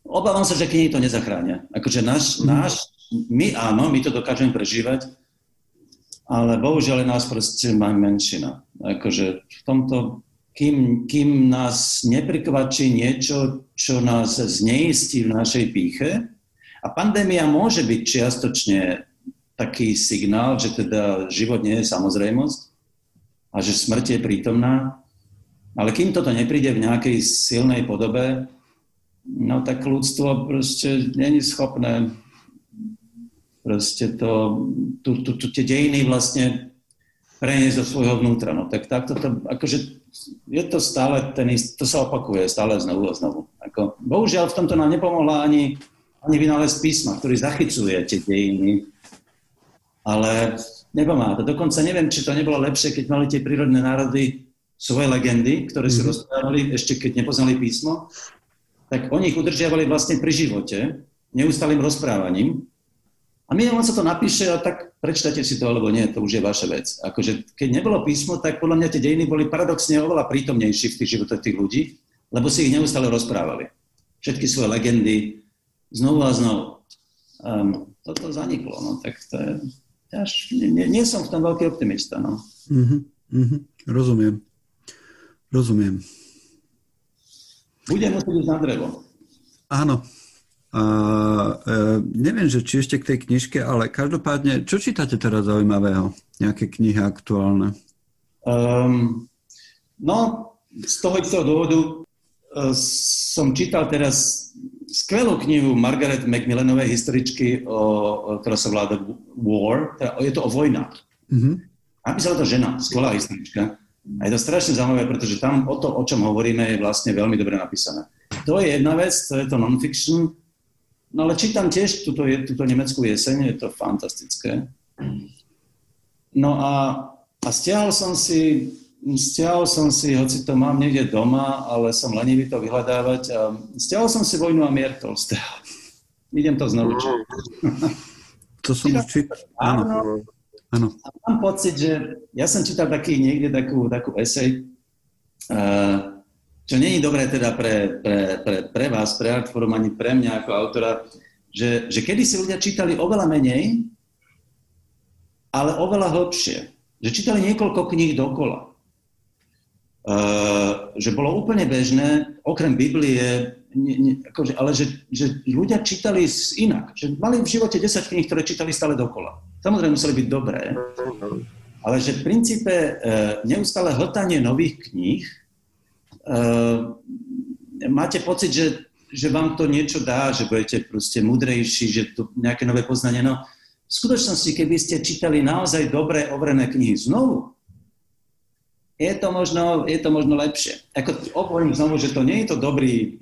obávam sa, že knihy to nezachránia. Akože náš, náš, my áno, my to dokážeme prežívať, ale bohužiaľ nás proste má menšina. Akože v tomto... Kým, kým nás neprikvačí niečo, čo nás zneistí v našej pýche. A pandémia môže byť čiastočne taký signál, že teda život nie je samozrejmosť a že smrť je prítomná. Ale kým toto nepríde v nejakej silnej podobe, no tak ľudstvo proste nie je schopné proste to, tu, tu, tu, tie dejiny vlastne preniesť do svojho vnútra. No tak takto to, akože je to stále ten istý, to sa opakuje stále znovu a znovu. Ako, bohužiaľ v tomto nám nepomohla ani, ani vynález písma, ktorý zachycuje tie dejiny, ale nepomáha. Dokonca neviem, či to nebolo lepšie, keď mali tie prírodné národy svoje legendy, ktoré si mm-hmm. rozprávali ešte keď nepoznali písmo, tak oni ich udržiavali vlastne pri živote, neustálým rozprávaním. A my len sa to napíše a tak prečítate si to, alebo nie, to už je vaša vec. Akože keď nebolo písmo, tak podľa mňa tie dejiny boli paradoxne oveľa prítomnejší v tých životoch tých ľudí, lebo si ich neustále rozprávali. Všetky svoje legendy, znovu a znovu. Um, toto zaniklo, no tak to je... Ja až, nie, nie som v tom veľký optimista, no. Uh-huh, uh-huh. Rozumiem. Rozumiem. Budem musieť ísť na drevo. Áno. A e, neviem, že či ešte k tej knižke, ale každopádne, čo čítate teraz zaujímavého? Nejaké knihy aktuálne? Um, no, z toho istého dôvodu e, som čítal teraz skvelú knihu Margaret Macmillanovej historičky, o, o, ktorá sa volá War, teda je to o vojnách. Uh-huh. Napísala to žena, skvelá historička. A je to strašne zaujímavé, pretože tam o to, o čom hovoríme, je vlastne veľmi dobre napísané. To je jedna vec, to je to non-fiction. No ale čítam tiež túto, túto nemeckú jeseň, je to fantastické. No a, a stiahol som si, stiahol som si, hoci to mám niekde doma, ale som lenivý to vyhľadávať, a stiahol som si Vojnu a mier Tolstého. Idem to znovu čiť. To som už čítal. Áno. Áno. A mám pocit, že ja som čítal taký niekde takú, takú esej, uh, čo nie je dobré teda pre, pre, pre, pre vás, pre Artforum, ani pre mňa ako autora, že, že kedysi ľudia čítali oveľa menej, ale oveľa hlbšie. Že čítali niekoľko kníh dokola. Uh, že bolo úplne bežné, okrem Biblie, ne, ne, akože, ale že, že ľudia čítali inak. Že mali v živote desať kníh, ktoré čítali stále dokola. Samozrejme museli byť dobré, ale že v princípe uh, neustále hltanie nových kníh, Uh, máte pocit, že, že vám to niečo dá, že budete proste múdrejší, že to nejaké nové poznanie. No v skutočnosti, keby ste čítali naozaj dobré, overené knihy znovu, je to možno, je to možno lepšie. Ako opoviem znovu, že to nie je to dobrý,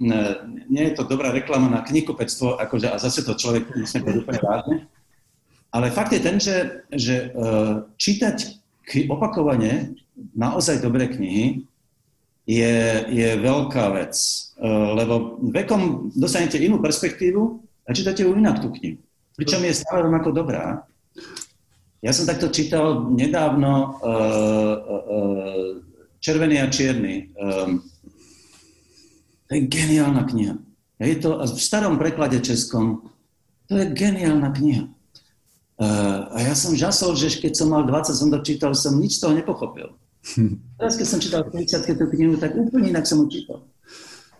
nie je to dobrá reklama na knihkupectvo, akože a zase to človek musí byť úplne vážne. Ale fakt je ten, že, že uh, čítať k- opakovane naozaj dobré knihy Je, je veľká vec, lebo vekom dostanete inú perspektívu a čítate ju inak tú knihu. Pričom je stále rovnako dobrá. Ja som takto čítal nedávno uh, uh, Červený a Čierny. Um, to je geniálna kniha. Je to v starom preklade českom. To je geniálna kniha. Uh, a ja som žasol, že keď som mal dvadsať, som dočítal, som nič z toho nepochopil. Teraz, keď som čítal päťdesiatke tú knihu, tak úplne inak som ju čítal.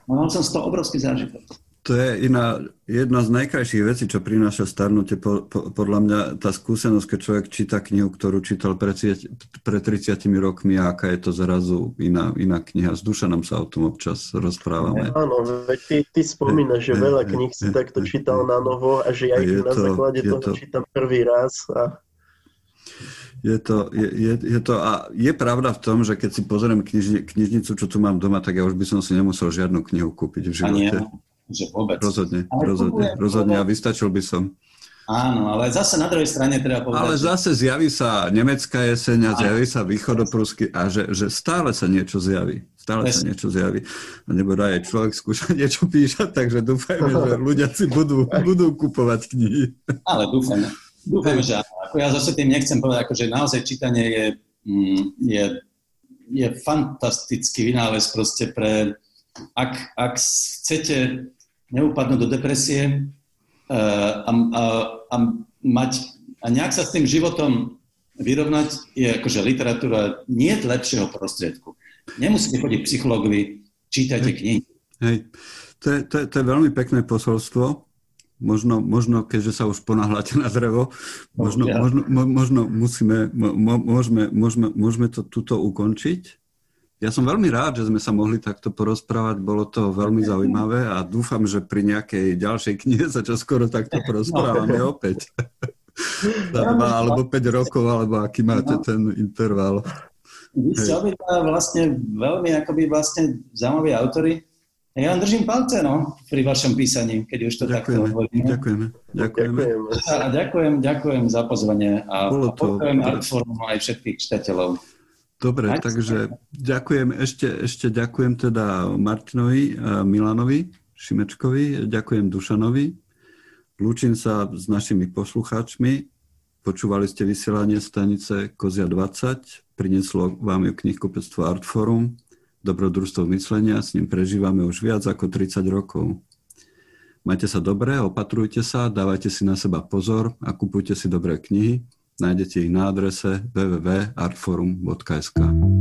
Mal som z toho obrovský zážitok. To je iná, jedna z najkrajších vecí, čo prináša starnutie. Po, po, podľa mňa tá skúsenosť, keď človek číta knihu, ktorú čítal pred, pred tridsiatimi rokmi, a aká je to zrazu iná, iná kniha. S Dušanom sa o tom občas rozprávame. Áno, ty, ty spomínaš, že veľa kníh si takto čítal na novo a že ja ich na základe toho to... čítam prvý raz a... Je to, je, je, je to a je pravda v tom, že keď si pozriem knižni, knižnicu, čo tu mám doma, tak ja už by som si nemusel žiadnu knihu kúpiť v živote. A nie, že vôbec. Rozhodne, rozhodne, rozhodne a vystačil by som. Áno, ale zase na druhej strane treba povedať. Ale zase zjaví sa nemecká jeseň a zjaví sa východoprusky a že, že stále sa niečo zjaví. Stále sa niečo zjaví. A nebodaj aj človek skúša niečo píšať, takže dúfajme, že ľudia si budú, budú kupovať knihy. Ale dúfam, dúfam, že ako ja zase tým nechcem povedať, akože naozaj čítanie je, je, je fantastický vynález proste pre... Ak, ak chcete neupadnúť do depresie a, a, a mať... A nejak sa s tým životom vyrovnať, je akože literatúra nie lepšieho prostriedku. Nemusíte chodiť psychológovi, čítajte knihy. Hej, to je, to, je, to je veľmi pekné posolstvo. Možno, možno keďže sa už ponáhľate na drevo, možno, okay. možno, možno musíme, môžeme, môžeme, môžeme to tuto ukončiť. Ja som veľmi rád, že sme sa mohli takto porozprávať, bolo to veľmi zaujímavé a dúfam, že pri nejakej ďalšej knihe sa čoskoro takto porozprávame opäť. Za dva alebo päť rokov, alebo aký máte ten interval. Vy ste obyta vlastne veľmi akoby vlastne zaujímaví autori. Ja vám držím palce, no, pri vašom písaní, keď už to takto hovoríme. Ďakujeme, ďakujeme. A ďakujem, ďakujem za pozvanie a podporujem Artforum aj všetkých čitateľov. Dobre, takže ďakujem, ešte, ešte ďakujem teda Martinovi, Milanovi, Šimečkovi, ďakujem Dušanovi. Lúčim sa s našimi poslucháčmi. Počúvali ste vysielanie stanice Kozia dvadsať. Prinieslo vám ju knihkupectvo Artforum. Dobrodružstvo myslenia, s ním prežívame už viac ako tridsať rokov. Majte sa dobre, opatrujte sa, dávajte si na seba pozor a kupujte si dobré knihy. Nájdete ich na adrese w w w bodka artforum bodka s k.